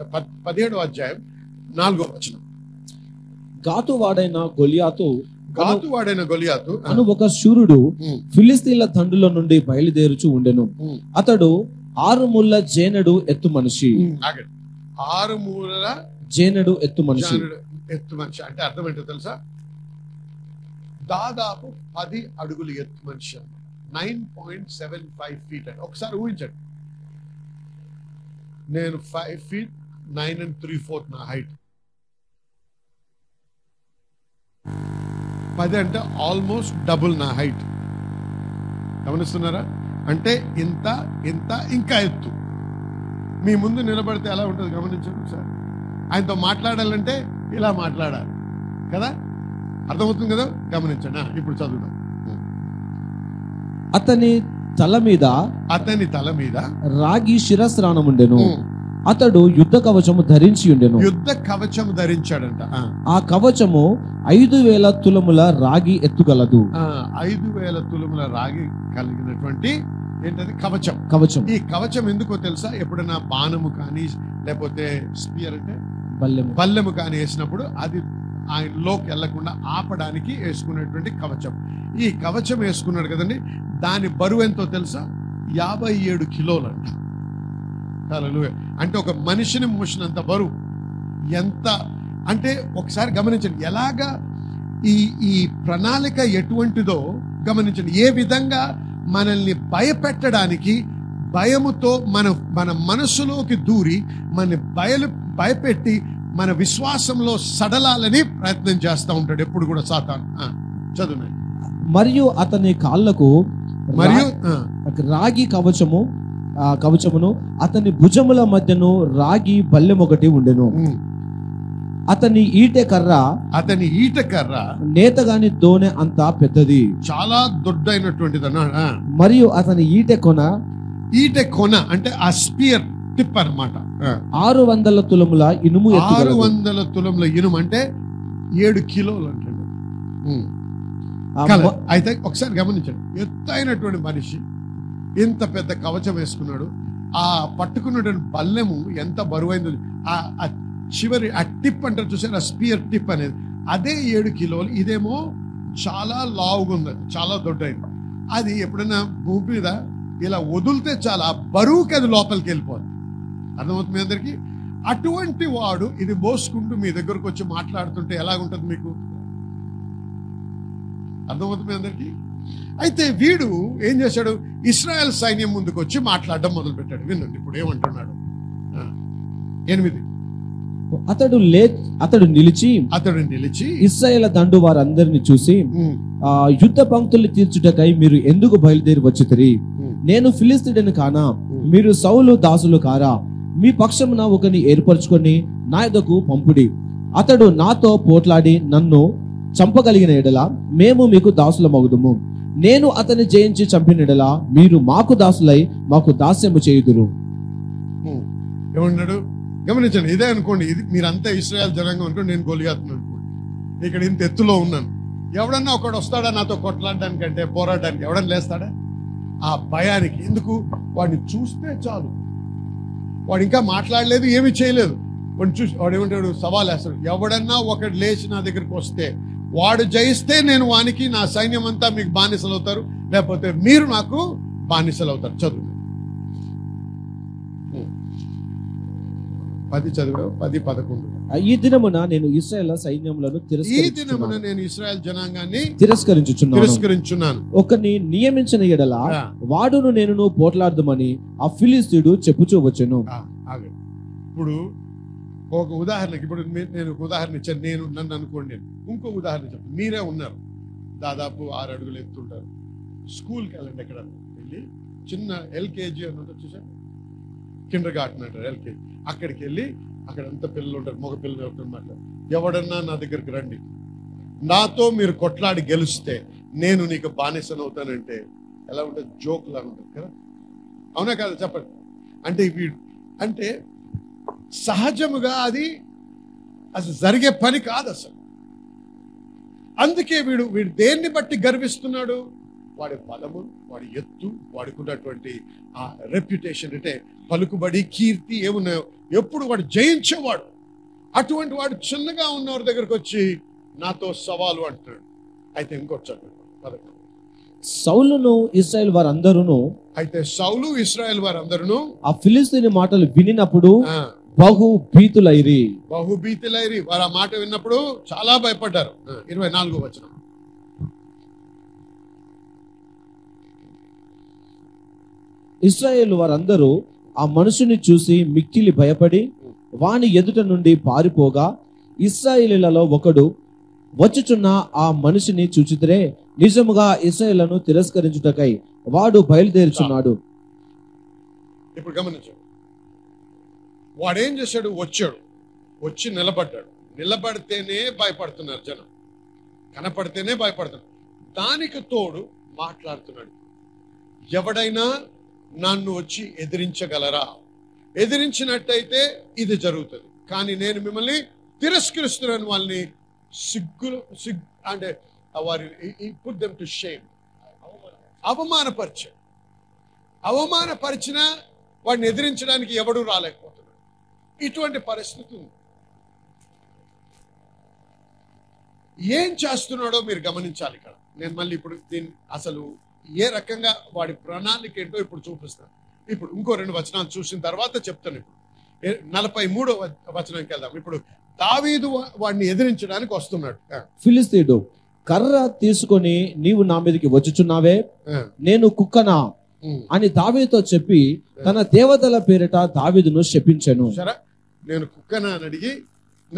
పదిహేడో అధ్యాయం నాలుగో వచనం. గాతు వాడైన గొలియాతు గాతు వాడైన గొలియాతు అను ఒక శూరుడు ఫిలిస్తీన్ల తండ్రుల నుండి బయలుదేరుచు ఉండెను. అతడు ఆరుమూల జేనడు ఎత్తు మనిషి. ఆరుమూల జేనడు ఎత్తు మనిషి ఎత్తు మనిషి అంటే అర్థం ఏంటో తెలుసా? దాదాపు పది అడుగులు ఎత్తు మనిషి అన్నమాట. Nine point seven five feet అంటే ఒకసారి ఊహించండి, నేను five feet nine and three fourth నా హైట్. పది అంటే ఆల్మోస్ట్ డబుల్ నా హైట్. గమనిస్తున్నారా? అంటే ఇంత ఇంత ఇంకా ఎత్తు. మీ ముందు నిలబడితే ఎలా ఉంటుంది గమనించండి సార్. ఆయనతో మాట్లాడాలంటే ఇలా మాట్లాడాలి కదా, అర్థమవుతుంది కదా. గమనించండి, ఇప్పుడు చదువుదాం. అతని తల మీద అతని తల మీద రాగి శిరస్రాణం ఉండెను. అతడు యుద్ధ కవచము ధరించి ఉండెను. యుద్ధ కవచము ధరించాడంట. ఆ కవచము ఐదు వేల తులముల రాగి ఎత్తుగలదు. ఐదు వేల తులముల రాగి కలిగినటువంటి ఏంటది? కవచం. కవచం. ఈ కవచం ఎందుకో తెలుసా? ఎప్పుడైనా బాణము కానీ లేకపోతే స్పియర్ అంటే బల్లెము బల్లెము కానీ వేసినప్పుడు అది ఆయనలోకి వెళ్లకుండా ఆపడానికి వేసుకునేటువంటి కవచం. ఈ కవచం వేసుకున్నాడు కదండి. దాని బరువు ఎంతో తెలుసా? యాభై ఏడు కిలోలు అంట. అంటే ఒక మనిషిని మోసినంత బరువు. ఎంత అంటే ఒకసారి గమనించండి ఎలాగా ఈ ఈ ప్రణాళిక ఎటువంటిదో గమనించండి. ఏ విధంగా మనల్ని భయపెట్టడానికి, భయముతో మన మన మనసులోకి దూరి మన భయలు భయపెట్టి మన విశ్వాసంలో సడలాలని ప్రయత్నం చేస్తూ ఉంటాడు ఎప్పుడు కూడా సాతాను. చదువు. మరియు అతని కాళ్లకు మరియు రాగి కవచము కవచమును అతని భుజముల మధ్యను రాగి బల్లెం ఒకటి ఉండెను. అతని ఈటె కర్ర అతని ఈటె కర్ర నేతగాని దోనె అంతా పెద్దది, చాలా దొడ్డైనటువంటిది. మరియు అతని ఈటె కొన ఈటె కొన అంటే ఆ స్పియర్ టిప్ అన్నమాట. ఆరు వందల తులముల ఇనుము. ఆరు వందల తులముల ఇనుము అంటే ఏడు కిలోలు అంటాడు. అయితే ఒకసారి గమనించండి, ఎత్తైనటువంటి మనిషి ఇంత పెద్ద కవచం వేసుకున్నాడు. ఆ పట్టుకున్నటువంటి బల్లెము ఎంత బరువైందో, ఆ చివరి ఆ టిప్ అంటారు చూసారు, ఆ స్పియర్ టిప్ అనేది అదే ఏడు కిలోలు. ఇదేమో చాలా లావుగా ఉంది, చాలా దొడ్డైంది. అది ఎప్పుడైనా భూమి మీద ఇలా వదిలితే చాలా బరువుకి అది లోపలికి వెళ్ళిపోతుంది. అర్థమవుతుంది మీ అందరికీ? అటువంటి వాడు ఇది మోసుకుంటూ మీ దగ్గరకు వచ్చి మాట్లాడుతుంటే ఎలాగుంటుంది మీకు? అర్థమవుతుంది మీ అందరికీ? అయితే వీడు ఏం చేశాడు? ఇస్రాయల్ సైన్యం ముందుకు వచ్చి మాట్లాడడం మొదలు పెట్టాడు. వినండి ఇప్పుడు ఏమంటున్నాడు. ఎనిమిది. అతడు లే అతడు నిలిచి అతడు నిలిచి ఇశ్రాయేలు దండు వారందరిని చూసి, ఆ యుద్ధ పంక్తులు తీర్చుటకై మీరు ఎందుకు బయలుదేరి వచ్చితిరి? నేను ఫిలిస్తీయుడని కానా? మీరు సౌలు దాసులు కారా? మీ పక్షమున ఒకని ఏర్పరచుకొని నా యొద్దకు పంపుడి. అతడు నాతో పోట్లాడి నన్ను చంపగలిగిన ఎడల మేము మీకు దాసులమగుదుము. నేను అతన్ని జయించి చంపిన ఎడల మీరు మాకు దాసులై మాకు దాస్యము చేయుదురు. ఏమన్నాడు గమనించండి. ఇదే అనుకోండి, ఇది మీరంతా ఇశ్రాయేలు జనాంగం అనుకోండి, నేను గొలియాతును అనుకోండి, ఇక్కడ ఇంత ఎత్తులో ఉన్నాను. ఎవడన్నా ఒకడు వస్తాడా నాతో కొట్లాడడానికంటే, పోరాడడానికి? ఎవడన్నా లేస్తాడా? ఆ భయానికి. ఎందుకు? వాడిని చూస్తే చాలు, వాడు ఇంకా మాట్లాడలేదు, ఏమీ చేయలేదు, వాడిని చూసి వాడు ఏమంటాడు? సవాల్ వేస్తాడు. ఎవడన్నా ఒకడు లేచి నా దగ్గరికి వస్తే, వాడు జయిస్తే నేను వానికి, నా సైన్యం అంతా మీకు బానిసలు అవుతారు, లేకపోతే మీరు నాకు బానిసలు అవుతారు. చదువు. పది చదువు. పది పదకొండు. ఈ దినమున నేను ఇశ్రాయేలు సైన్యములను ఈ దినమున నేను ఇశ్రాయేలు జనాంగాన్ని తిరస్కరించుచున్నాను తిరస్కరించున్నాను ఒకని నియమించిన ఎడల వాడును నేను పోట్లాడదుమని ఆ ఫిలిస్తీయుడు చెప్పుచూ వచ్చెను. ఇప్పుడు ఒక ఉదాహరణకి, ఇప్పుడు నేను ఒక ఉదాహరణ ఇచ్చాను, నేను నన్ను అనుకోండి. ఇంకో ఉదాహరణ చెప్పండి. మీరే ఉన్నారు, దాదాపు ఆరు అడుగులు ఎత్తుంటారు. స్కూల్కి వెళ్ళండి, ఎక్కడ వెళ్ళి చిన్న ఎల్కేజీ అని ఉంటుంది చూసాను, కిండర్ గార్టెన్ అంటారు ఎల్కేజీ. అక్కడికి వెళ్ళి అక్కడ అంత పిల్లలు ఉంటారు, మగ పిల్లలు ఉంటారు. ఎవడన్నా నా దగ్గరికి రండి, నాతో మీరు కొట్లాడి గెలిస్తే నేను నీకు బానిసను అవుతానంటే ఎలా ఉంటుంది? జోక్ లాగా ఉంటుంది కదా, అవునా కదా? చెప్పండి. అంటే వీడు అంటే సహజముగా అది అసలు జరిగే పని కాదు అసలు. అందుకే వీడు వీడు దేన్ని బట్టి గర్విస్తున్నాడు? వాడి బలము, వాడి ఎత్తు, వాడుకున్నటువంటి ఆ రెప్యుటేషన్ అంటే పలుకుబడి, కీర్తి ఏమున్నాయో ఎప్పుడు వాడు జయించేవాడు. అటువంటి వాడు చిన్నగా ఉన్నవారి దగ్గరకు వచ్చి నాతో సవాలు అంటాడు. అయితే ఇంకోటి చదువు. సౌలును ఇశ్రాయేల్ వారందరూ అయితే సౌలు ఇశ్రాయేల్ వారందరూ ఆ ఫిలిస్తీన్ మాటలు వినినప్పుడు బహు భీతులైరి. బహు భీతులైరి వారు ఆ మాట విన్నప్పుడు చాలా భయపడ్డారు. ఇరవై నాలుగో వచనం. ఇశ్రాయేల్ వారందరూ ఆ మనుషుని చూసి మిక్కిలి భయపడి వాని ఎదుట నుండి పారిపోగా, ఇశ్రాయేలీయులలో ఒకడు వచ్చుచున్న ఆ మనిషిని చూచితే నిజముగా ఇశ్రాయేలును తిరస్కరించుటకై వాడు బయలుదేరుచున్నాడు. ఇప్పుడు గమనించండి, వాడేం చేశాడు? వచ్చాడు, వచ్చి నిలబడ్డాడు. నిలబడితేనే భయపడుతున్నారు జనం, కనపడితేనే భయపడుతున్నారు. దానికి తోడు మాట్లాడుతున్నాడు. ఎవడైనా నన్ను వచ్చి ఎదిరించగలరా? ఎదిరించినట్టయితే ఇది జరుగుతుంది, కానీ నేను మిమ్మల్ని తిరస్కరిస్తున్నాను. వాళ్ళని సిగ్గులు సిగ్గు అంటే వారి put them to shame, అవమానపరిచ అవమానపరిచిన వాడిని ఎదిరించడానికి ఎవడూ రాలేకపోతున్నాడు. ఇటువంటి పరిస్థితి ఉంది. ఏం చేస్తున్నాడో మీరు గమనించాలి. ఇక్కడ నేను మళ్ళీ ఇప్పుడు దీన్ని అసలు ఏ రకంగా వాడి ప్రణాళిక ఏంటో ఇప్పుడు చూపిస్తాను. ఇప్పుడు ఇంకో రెండు వచనాలు చూసిన తర్వాత చెప్తాను. ఇప్పుడు నలభై మూడో వచనానికి వెళ్దాం. ఇప్పుడు దావీదు వాడిని ఎదిరించడానికి వస్తున్నాడు. ఫిలిస్తీయుడు, కర్ర తీసుకొని నీవు నా మీదకి వచ్చుచున్నావే, నేను కుక్కనా అని దావీదుతో చెప్పి తన దేవతల పేరిట దావీదును శపించెను. సరే, నేను కుక్కనా అని అడిగి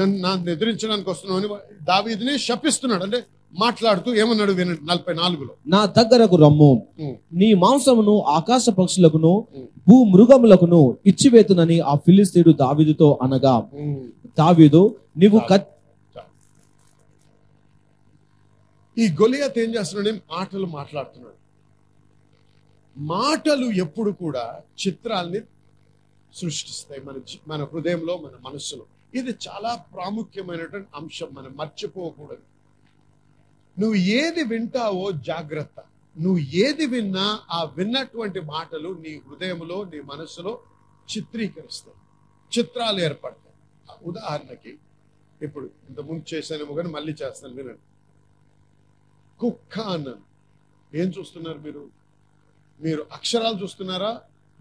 నన్ను నన్ను ఎదిరించడానికి వస్తున్నావు అని దావీదుని శపిస్తున్నాడు. అంటే మాట్లాడుతూ ఏమన్నాడు వినండి, నలభై నాలుగులో నా దగ్గరకు రమ్ము, నీ మాంసమును ఆకాశ పక్షులకును భూ మృగములకును ఇచ్చివేతునని ఆ ఫిలిస్తీయుడు దావీదుతో అనగా, దావీదు నీవు కత్. ఈ గొలియత్ ఏం చేస్తున్నాడు? మాటలు మాట్లాడుతున్నాడు. మాటలు ఎప్పుడు కూడా చిత్రాల్ని సృష్టిస్తాయి మన మన హృదయంలో, మన మనస్సులో. ఇది చాలా ప్రాముఖ్యమైనటువంటి అంశం, మనం మర్చిపోకూడదు. నువ్వు ఏది వింటావో జాగ్రత్త. నువ్వు ఏది విన్నా ఆ విన్నటువంటి మాటలు నీ హృదయంలో, నీ మనసులో చిత్రీకరిస్తాయి, చిత్రాలు ఏర్పడతాయి. ఉదాహరణకి ఇప్పుడు ఇంత ముందు చేశానేమో కానీ మళ్ళీ చేస్తాను వినండి. కుక్క అన్నాను. ఏం చూస్తున్నారు మీరు? మీరు అక్షరాలు చూస్తున్నారా,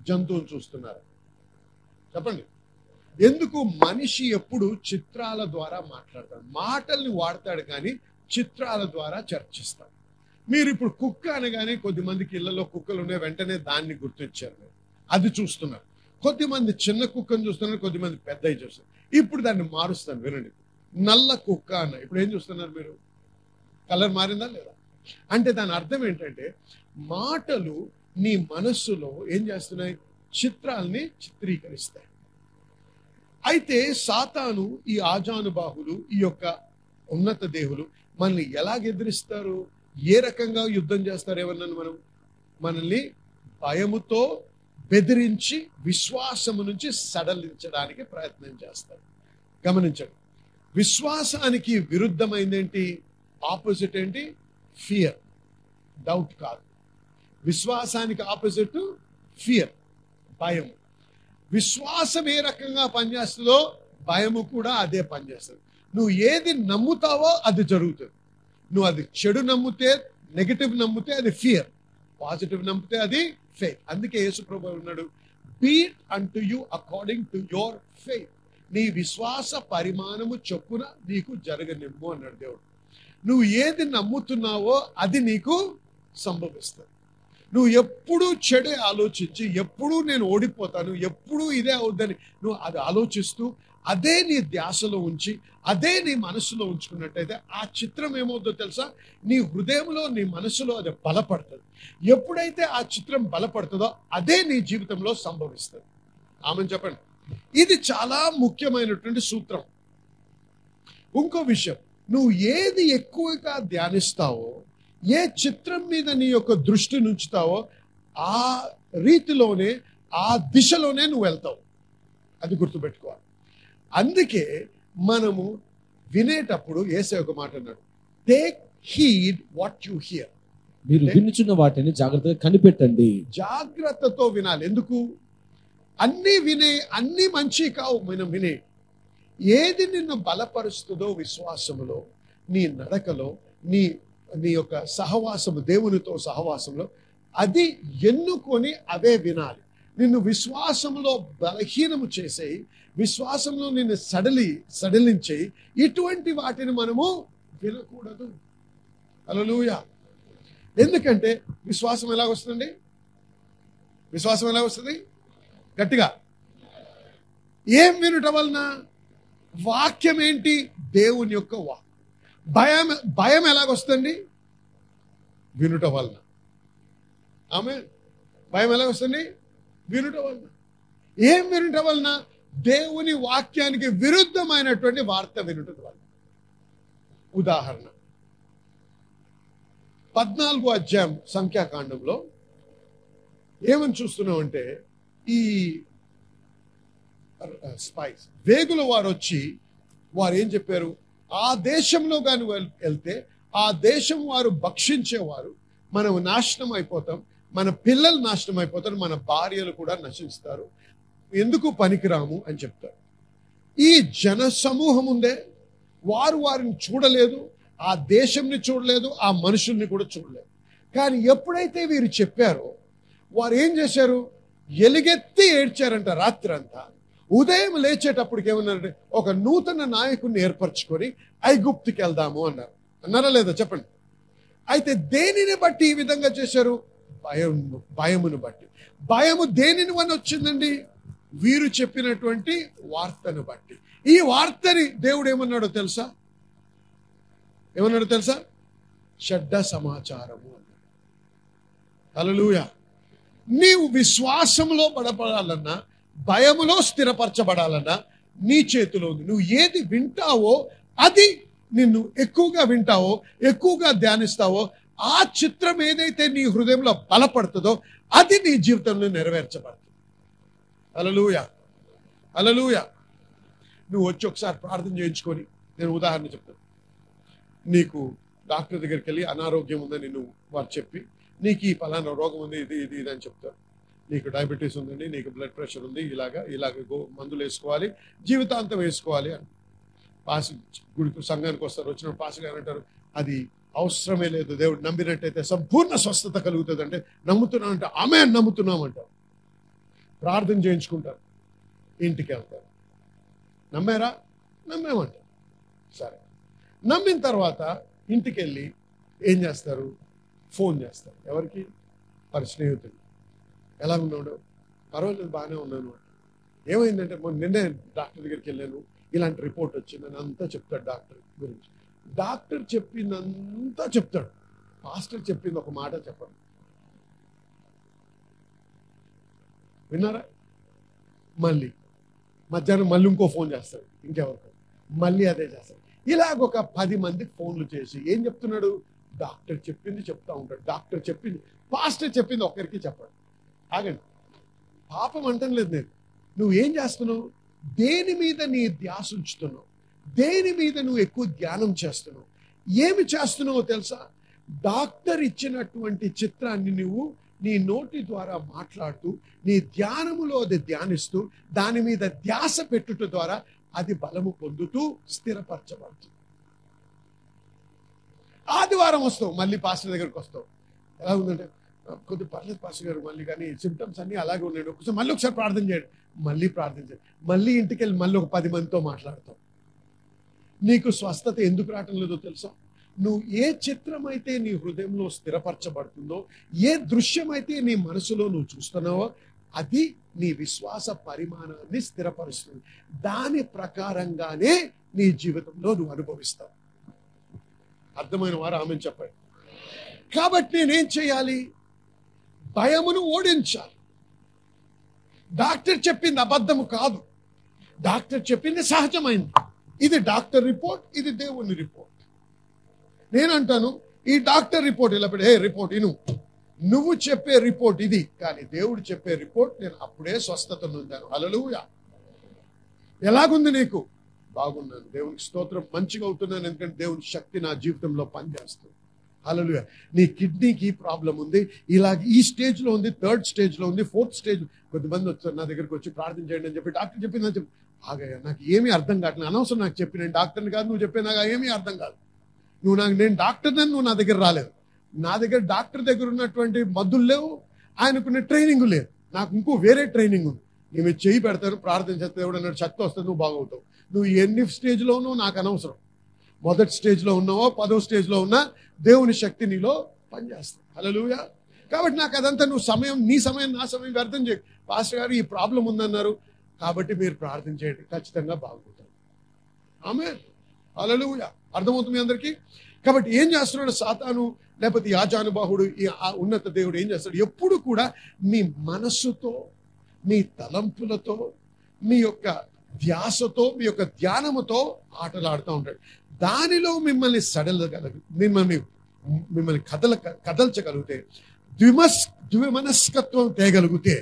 జంతువులు చూస్తున్నారా? చెప్పండి. ఎందుకు? మనిషి ఎప్పుడు చిత్రాల ద్వారా మాట్లాడతాడు, మాటల్ని వాడతాడు, కానీ చిత్రాల ద్వారా చర్చిస్తాం. మీరు ఇప్పుడు కుక్క అనగానే కొద్దిమందికి ఇళ్లలో కుక్కలు ఉన్నాయి, వెంటనే దాన్ని గుర్తించారు, మీరు అది చూస్తున్నారు. కొద్దిమంది చిన్న కుక్కను చూస్తున్నారు, కొద్దిమంది పెద్దవి చూస్తున్నారు. ఇప్పుడు దాన్ని మారుస్తాను వినండి. నల్ల కుక్క అన్న, ఇప్పుడు ఏం చూస్తున్నారు మీరు? కలర్ మారిందా లేదా? అంటే దాని అర్థం ఏంటంటే మాటలు నీ మనస్సులో ఏం చేస్తున్నాయి? చిత్రాల్ని చిత్రీకరిస్తాయి. అయితే సాతాను, ఈ ఆజానుబాహులు, ఈ యొక్క ఉన్నత దేవులు మనల్ని ఎలా ఎదిరిస్తారు? ఏ రకంగా యుద్ధం చేస్తారు? ఏమన్నాను మనం మనల్ని భయముతో బెదిరించి విశ్వాసము నుంచి సడలించడానికి ప్రయత్నం చేస్తారు. గమనించండి, విశ్వాసానికి విరుద్ధమైందేంటి? ఆపోజిట్ ఏంటి? ఫియర్, డౌట్ కాదు. విశ్వాసానికి ఆపోజిట్ ఫియర్, భయం. విశ్వాసం ఏ రకంగా పనిచేస్తుందో భయము కూడా అదే పనిచేస్తుంది. నువ్వు ఏది నమ్ముతావో అది జరుగుతుంది. నువ్వు అది చెడు నమ్మితే, నెగిటివ్ నమ్మితే అది ఫియర్, పాజిటివ్ నమ్మితే అది ఫెయిత్. అందుకే యేసుప్రభు అన్నాడు, be it unto you according to your faith, నీ విశ్వాస పరిమాణము చొప్పున నీకు జరగనిమ్ము అన్నాడు దేవుడు. నువ్వు ఏది నమ్ముతున్నావో అది నీకు సంభవిస్తుంది. నువ్వు ఎప్పుడూ చెడే ఆలోచించి, ఎప్పుడూ నేను ఓడిపోతాను, ఎప్పుడూ ఇదే అవుద్దని నువ్వు అది ఆలోచిస్తూ అదే నీ ధ్యాసలో ఉంచి అదే నీ మనసులో ఉంచుకున్నట్టయితే ఆ చిత్రం ఏమవుద్దో తెలుసా? నీ హృదయంలో, నీ మనసులో అది బలపడుతుంది. ఎప్పుడైతే ఆ చిత్రం బలపడుతుందో అదే నీ జీవితంలో సంభవిస్తుంది. ఆమెను చెప్పండి. ఇది చాలా ముఖ్యమైనటువంటి సూత్రం. ఇంకో విషయం, నువ్వు ఏది ఎక్కువగా ధ్యానిస్తావో, ఏ చిత్రం మీద నీ యొక్క దృష్టి నుంచుతావో ఆ రీతిలోనే, ఆ దిశలోనే నువ్వు వెళ్తావు. అది గుర్తుపెట్టుకోవాలి. అందుకే మనము వినేటప్పుడు యేసయ్య ఒక మాట అన్నాడు, take heed what you hear. మీరు వినుచున్న వాటిని జాగ్రత్తగా కనిపెట్టండి. జాగ్రత్తతో వినాలి. ఎందుకు? అన్ని వినే, అన్ని మంచి కావు. మనం వినే ఏది నిన్ను బలపరుస్తుందో విశ్వాసములో, నీ నడకలో, నీ నీ యొక్క సహవాసము, దేవునితో సహవాసంలో, అది ఎన్నుకొని అవే వినాలి. నిన్ను విశ్వాసంలో బలహీనము చేసేయి, విశ్వాసంలో నిన్ను సడలి సడలించేయి, ఇటువంటి వాటిని మనము వినకూడదు. హల్లెలూయా. ఎందుకంటే విశ్వాసం ఎలాగొస్తుందండి? విశ్వాసం ఎలాగొస్తుంది? గట్టిగా ఏం వినుట వలన? వాక్యం ఏంటి? దేవుని యొక్క వాక్. భయం, భయం ఎలాగొస్తుంది? వినుట వలన. ఆమె భయం ఎలాగొస్తుంది? వినుట వలన. ఏం వినుట వలన? దేవుని వాక్యానికి విరుద్ధమైనటువంటి వార్త వినుట వలన. ఉదాహరణ, పద్నాలుగో అధ్యాయం సంఖ్యాకాండంలో ఏమని చూస్తున్నాం అంటే, ఈ స్పైస్ వేగుల వారు వచ్చి వారు ఏం చెప్పారు? ఆ దేశంలో కానీ వెళ్తే ఆ దేశం వారు భక్షించేవారు, మనం నాశనం అయిపోతాం, మన పిల్లలు నాశనం అయిపోతారు, మన భార్యలు కూడా నశిస్తారు, ఎందుకు పనికిరాము అని చెప్తారు. ఈ జన సమూహం ఉందే, వారు వారిని చూడలేదు, ఆ దేశంని చూడలేదు, ఆ మనుషుల్ని కూడా చూడలేదు. కానీ ఎప్పుడైతే వీరు చెప్పారో వారు ఏం చేశారు? ఎలుగెత్తి ఏడ్చారంట రాత్రంతా. ఉదయం లేచేటప్పటికి ఏమన్నారంటే, ఒక నూతన నాయకుడిని ఏర్పరచుకొని ఐగుప్తుకి వెళ్దాము అన్నారు. అన్నారా లేదా? చెప్పండి. అయితే దేనిని బట్టి ఈ విధంగా చేశారు? భయం, భయమును బట్టి. భయము దేనిని వల్ల వచ్చిందండి? వీరు చెప్పినటువంటి వార్తను బట్టి. ఈ వార్తని దేవుడు ఏమన్నాడో తెలుసా? ఏమన్నాడో తెలుసా? చెడ్డ సమాచారము అన్నాడు. హల్లెలూయా. నీవు విశ్వాసంలో బలపడాలన్నా, భయములో స్థిరపరచబడాలన్నా నీ చేతిలో ఉంది. నువ్వు ఏది వింటావో, అది నిన్ను ఎక్కువగా వింటావో, ఎక్కువగా ధ్యానిస్తావో, ఆ చిత్రం ఏదైతే నీ హృదయంలో బలపడుతుందో అది నీ జీవితంలో నెరవేర్చబడుతుంది. హల్లెలూయా, హల్లెలూయా. నువ్వు వచ్చి ఒకసారి ప్రార్థన చేయించుకొని, నేను ఉదాహరణ చెప్తాను, నీకు డాక్టర్ దగ్గరికి వెళ్ళి అనారోగ్యం ఉందని నువ్వు వారు చెప్పి, నీకు ఈ ఫలానా రోగం ఉంది, ఇది ఇది ఇది అని చెప్తారు. నీకు డయాబెటీస్ ఉందండి, నీకు బ్లడ్ ప్రెషర్ ఉంది, ఇలాగా ఇలాగ గో మందులు వేసుకోవాలి, జీవితాంతం వేసుకోవాలి అని పాస్ గుడికి సంఘానికి వస్తారు. వచ్చిన పాస్గా అంటారు, అది అవసరమే లేదు, దేవుడు నమ్మినట్టయితే సంపూర్ణ స్వస్థత కలుగుతుంది అంటే నమ్ముతున్నాం అంటే ఆమె నమ్ముతున్నామంటారు. ప్రార్థన చేయించుకుంటారు, ఇంటికి వెళ్తారు. నమ్మారా? నమ్మేమంటారు. సరే, నమ్మిన తర్వాత ఇంటికి వెళ్ళి ఏం చేస్తారు? ఫోన్ చేస్తారు. ఎవరికి? వారి స్నేహితుడు. ఎలా ఉన్నాడు? పర్వాలేదు, బాగానే ఉన్నాను. ఏమైందంటే, మొన్న నిన్నే డాక్టర్ దగ్గరికి వెళ్ళాను, ఇలాంటి రిపోర్ట్ వచ్చిందని అంతా చెప్తాడు. డాక్టర్ గురించి డాక్టర్ చెప్పిందంతా చెప్తాడు, పాస్టర్ చెప్పింది ఒక మాట చెప్పడు. విన్నారా? మళ్ళీ మధ్యాహ్నం మళ్ళీ ఇంకో ఫోన్ చేస్తాడు, ఇంకెవరికో మళ్ళీ అదే చేస్తాడు. ఇలాగొక పది మందికి ఫోన్లు చేసి ఏం చెప్తున్నాడు? డాక్టర్ చెప్పింది చెప్తా ఉంటాడు. డాక్టర్ చెప్పింది, పాస్టర్ చెప్పింది ఒకరికి చెప్పాడు. ఆగండి, పాపం అంటం లేదు నేను. నువ్వేం చేస్తున్నావు? దేని మీద నీ ధ్యాస ఉంచుతున్నావు? దేని మీద నువ్వు ఎక్కువ ధ్యానం చేస్తున్నావు? ఏమి చేస్తున్నావో తెలుసా? డాక్టర్ ఇచ్చినటువంటి చిత్రాన్ని నువ్వు నీ నోటి ద్వారా మాట్లాడుతూ, నీ ధ్యానములో అది ధ్యానిస్తూ, దాని మీద ధ్యాస పెట్టుట ద్వారా అది బలము పొందుతూ స్థిరపరచబడుతుంది. ఆదివారం వస్తావు, మళ్ళీ పాస్టర్ దగ్గరికి వస్తావు. ఎలా ఉందంటే, కొద్ది పర్లేదు పాస్టర్ గారు మళ్ళీ, కానీ సిమ్టమ్స్ అన్నీ అలాగే ఉన్నాడు, ఒకసారి మళ్ళీ ఒకసారి ప్రార్థన చేయండి. మళ్ళీ ప్రార్థన చేయండి. మళ్ళీ ఇంటికి వెళ్ళి మళ్ళీ ఒక పది మందితో మాట్లాడతావు. నీకు స్వస్థత ఎందుకు రావటం లేదో తెలుసా? నువ్వు ఏ చిత్రం అయితే నీ హృదయంలో స్థిరపరచబడుతుందో, ఏ దృశ్యం అయితే నీ మనసులో నువ్వు చూస్తున్నావో, అది నీ విశ్వాస పరిమాణాన్ని స్థిరపరుస్తుంది. దాని ప్రకారంగానే నీ జీవితంలో నువ్వు అనుభవిస్తావు. అర్థమైన వారు ఆమెను చెప్పండి. కాబట్టి నేనేం చేయాలి? భయమును ఓడించాలి. డాక్టర్ చెప్పింది అబద్ధము కాదు, డాక్టర్ చెప్పింది సహజమైంది. ఇది డాక్టర్ రిపోర్ట్, ఇది దేవుని రిపోర్ట్. నేనంటాను, ఈ డాక్టర్ రిపోర్ట్ ఇలా పెట్టి, హే రిపోర్ట్ ఇను, నువ్వు చెప్పే రిపోర్ట్ ఇది, కానీ దేవుడు చెప్పే రిపోర్ట్ నేను అప్పుడే స్వస్థత నొందాను. హల్లెలూయా. ఎలాగుంది నీకు? బాగున్నాను, దేవునికి స్తోత్రం, మంచిగా అవుతున్నాను, ఎందుకంటే దేవుని శక్తి నా జీవితంలో పనిచేస్తుంది. హల్లెలూయా. నీ కిడ్నీకి ప్రాబ్లం ఉంది, ఇలా ఈ స్టేజ్లో ఉంది, థర్డ్ స్టేజ్లో ఉంది, ఫోర్త్ స్టేజ్. కొంతమంది వచ్చారు నా దగ్గరికి వచ్చి ప్రార్థన చేయండి అని చెప్పి డాక్టర్ చెప్పింది అని చెప్పి ఆగయ్యా నాకు ఏమీ అర్థం కావట్లేదు, అనవసరం నాకు చెప్పిన డాక్టర్ని కాదు నువ్వు చెప్పే నాకు ఏమీ అర్థం కాదు, నువ్వు నాకు నేను డాక్టర్ అని నువ్వు నా దగ్గర రాలేదు, నా దగ్గర డాక్టర్ దగ్గర ఉన్నటువంటి మందులు లేవు, ఆయనకున్న ట్రైనింగ్ లేదు, నాకు ఇంకో వేరే ట్రైనింగ్ ఉంది. నువ్వు చేయి పెడతారు ప్రార్థన చేస్తే ఎవడన్నా శక్తి వస్తుంది నువ్వు బాగవుతావు, నువ్వు ఎన్ని స్టేజ్లో ఉన్నావు నాకు అనవసరం, మొదటి స్టేజ్లో ఉన్నావో పదో స్టేజ్లో ఉన్నా దేవుని శక్తి నీలో పనిచేస్తావు. హల్లెలూయా. కాబట్టి నాకు అదంతా నువ్వు సమయం నీ సమయం నా సమయం వ్యర్థం చేయకు. పాస్టర్ గారు ఈ ప్రాబ్లం ఉందన్నారు కాబట్టి మీరు ప్రార్థన చేయండి ఖచ్చితంగా బాగుపడతారు. ఆమేన్. హల్లెలూయా. అర్థమవుతుంది అందరికీ. కాబట్టి ఏం చేస్తున్నాడు సాతాను లేకపోతే ఈ ఆజానుబాహుడు ఈ ఉన్నత దేవుడు ఏం చేస్తాడు, ఎప్పుడు కూడా నీ మనస్సుతో నీ తలంపులతో మీ యొక్క ధ్యాసతో మీ యొక్క ధ్యానముతో ఆటలాడుతూ ఉంటాడు. దానిలో మిమ్మల్ని సడలగలగు మిమ్మల్ని మిమ్మల్ని కదల కదల్చగలిగితే ద్విమస్ ద్విమనస్కత్వం తేగలిగితే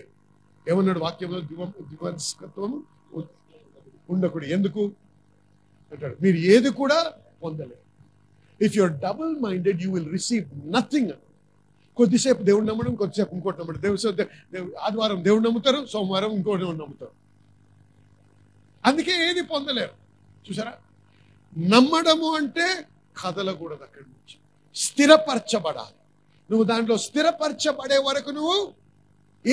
ఏమన్నాడు వాక్యంలో, ద్విమ ద్విమనస్కత్వం ఉండకూడదు. ఎందుకు అంటాడు, మీరు ఏది కూడా పొందలేరు. If you're double minded you will receive nothing. కొద్దిసేపు దేవుడు నమ్మడం, కొద్దిసేపు ఇంకోటి నమ్మడం, దేవుడు ఆదివారం దేవుడు నమ్ముతారు, సోమవారం ఇంకోటి నమ్ముతారు, అందుకే ఏది పొందలేరు. చూసారా, నమ్మడము అంటే కదలకూడదు, అక్కడి నుంచి స్థిరపరచబడాలి. నువ్వు దాంట్లో స్థిరపరచబడే వరకు నువ్వు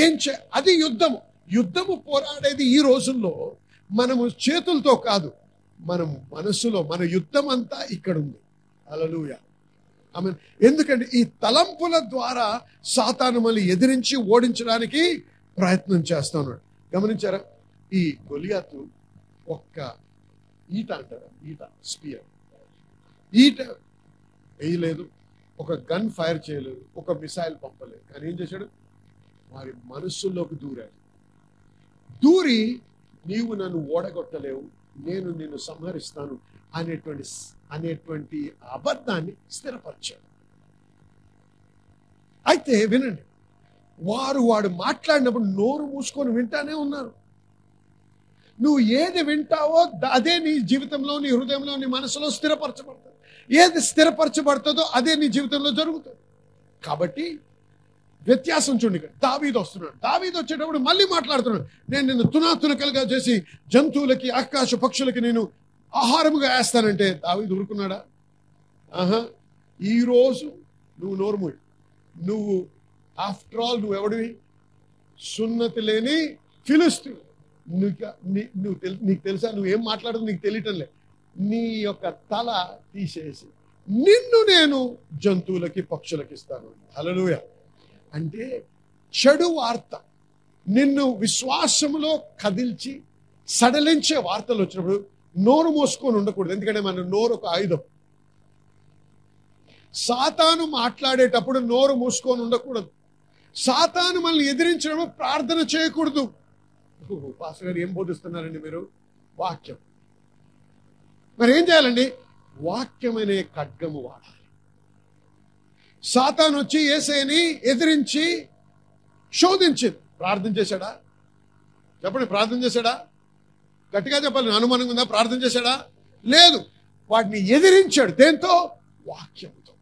ఏం చే అది యుద్ధము. యుద్ధము పోరాడేది ఈ రోజుల్లో మనము చేతులతో కాదు, మనము మనసులో. మన యుద్ధం అంతా ఇక్కడ ఉంది. హల్లెలూయా. ఆమెన్. ఎందుకంటే ఈ తలంపుల ద్వారా సాతాను మళ్ళీ ఎదిరించి ఓడించడానికి ప్రయత్నం చేస్తా ఉన్నాడు. గమనించారా, ఈ గొలియాతు ఒక్క ఈట అంటారు, ఈట స్పియర్, ఈట వేయలేదు, ఒక గన్ ఫైర్ చేయలేదు, ఒక మిసైల్ పంపలేదు, కానీ ఏం చేశాడు, వారి మనస్సుల్లోకి దూరాడు. దూరి నీవు నన్ను ఓడగొట్టలేవు, నేను నిన్ను సంహరిస్తాను అనేటువంటి అనేటువంటి అబద్ధాన్ని స్థిరపరిచాడు. అయితే వినండి, వారు వాడు మాట్లాడినప్పుడు నోరు మూసుకొని వింటానే ఉన్నారు. నువ్వు ఏది వింటావో అదే నీ జీవితంలో నీ హృదయంలో నీ మనసులో స్థిరపరచబడుతుంది. ఏది స్థిరపరచబడుతుందో అదే నీ జీవితంలో జరుగుతుంది. కాబట్టి వ్యత్యాసం చూడండి, ఇక్కడ దావీదు వస్తున్నాడు. దావీదు వచ్చేటప్పుడు మళ్ళీ మాట్లాడుతున్నాడు, నేను నిన్ను తునాతునకలుగా చేసి జంతువులకి ఆకాశ పక్షులకి నేను ఆహారముగా వేస్తానంటే దావీదు ఊరుకున్నాడా? ఆహా, ఈరోజు నువ్వు నోర్మల్, నువ్వు ఆఫ్టర్ ఆల్ నువ్వు ఎవడివి, సున్నతి లేని ఫిలిస్తీ, నువ్వు నీకు తెలుసా, నువ్వేం మాట్లాడదు నీకు తెలియటం లే, నీ యొక్క తల తీసేసి నిన్ను నేను జంతువులకి పక్షులకి ఇస్తాను. హల్లెలూయా. అంటే చెడు వార్త నిన్ను విశ్వాసంలో కదిల్చి సడలించే వార్తలు వచ్చినప్పుడు నోరు మోసుకొని ఉండకూడదు. ఎందుకంటే మన నోరు ఒక ఆయుధం. సాతాను మాట్లాడేటప్పుడు నోరు మూసుకొని ఉండకూడదు. సాతాను మనల్ని ఎదిరించడం ప్రార్థన చేయకూడదు. పాస్టర్ గారు ఏం బోధిస్తున్నారండి మీరు, వాక్యం. మరి ఏం చేయాలండి, వాక్యం అనే ఖడ్గము వాడాలి. సాతాను వచ్చి యేసేని ఎదిరించి శోధించింది, ప్రార్థన చేశాడా చెప్పండి, ప్రార్థన చేశాడా? గట్టిగా చెప్పాలి, అనుమానంగా ఉందా, ప్రార్థన చేశాడా? లేదు. వాటిని ఎదిరించాడు, దేంతో, వాక్యంతో.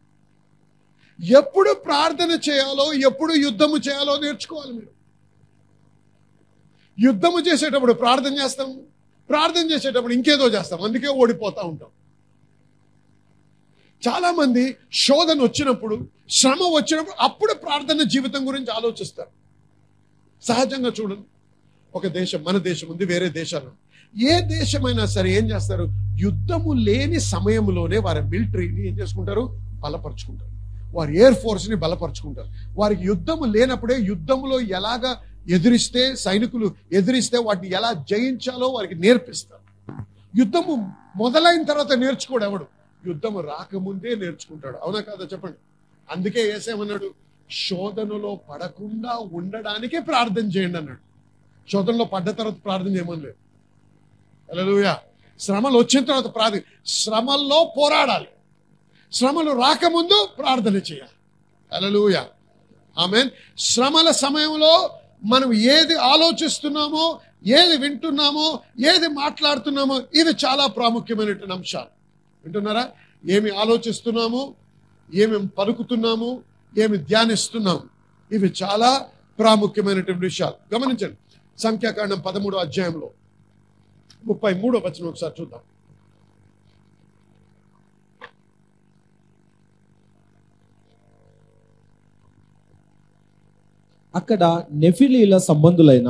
ఎప్పుడు ప్రార్థన చేయాలో ఎప్పుడు యుద్ధము చేయాలో నేర్చుకోవాలి. మీరు యుద్ధము చేసేటప్పుడు ప్రార్థన చేస్తాం, ప్రార్థన చేసేటప్పుడు ఇంకేదో చేస్తాం, అందుకే ఓడిపోతూ ఉంటాం. చాలామంది శోధన వచ్చినప్పుడు శ్రమ వచ్చినప్పుడు అప్పుడు ప్రార్థన జీవితం గురించి ఆలోచిస్తారు. సహజంగా చూడండి, ఒక దేశం, మన దేశం ఉంది, వేరే దేశాలు, ఏ దేశమైనా సరే ఏం చేస్తారు, యుద్ధము లేని సమయంలోనే వారి మిలిటరీని ఏం చేసుకుంటారు, బలపరుచుకుంటారు, వారి ఎయిర్ ఫోర్స్ని బలపరుచుకుంటారు. వారికి యుద్ధము లేనప్పుడే యుద్ధంలో ఎలాగా ఎదిరిస్తే, సైనికులు ఎదిరిస్తే వాటిని ఎలా జయించాలో వారికి నేర్పిస్తారు. యుద్ధము మొదలైన తర్వాత నేర్చుకోడు ఎవడు, యుద్ధము రాకముందే నేర్చుకుంటాడు. అవునా కాదా చెప్పండి. అందుకే యేసేమన్నాడు, శోధనలో పడకుండా ఉండడానికి ప్రార్థన చేయండి అన్నాడు. శోధనలో పడ్డ తర్వాత ప్రార్థన చేయమనలేదు. హల్లెలూయా. శ్రమలు వచ్చిన తర్వాత ప్రార్థన, శ్రమల్లో పోరాడాలి, శ్రమలు రాకముందు ప్రార్థన చేయాలి. హల్లెలూయా. ఆమేన్. శ్రమల సమయంలో మనం ఏది ఆలోచిస్తున్నామో, ఏది వింటున్నామో, ఏది మాట్లాడుతున్నామో, ఇవి చాలా ప్రాముఖ్యమైనటువంటి అంశాలు. వింటున్నారా, ఏమి ఆలోచిస్తున్నాము, ఏమేం పలుకుతున్నాము, ఏమి ధ్యానిస్తున్నాము, ఇవి చాలా ప్రాముఖ్యమైనటువంటి విషయాలు. గమనించండి, సంఖ్యాకాండం పదమూడో అధ్యాయంలో ముప్పై మూడో వచనం ఒకసారి చూద్దాం. అక్కడ నెఫిలీల సంబంధులైన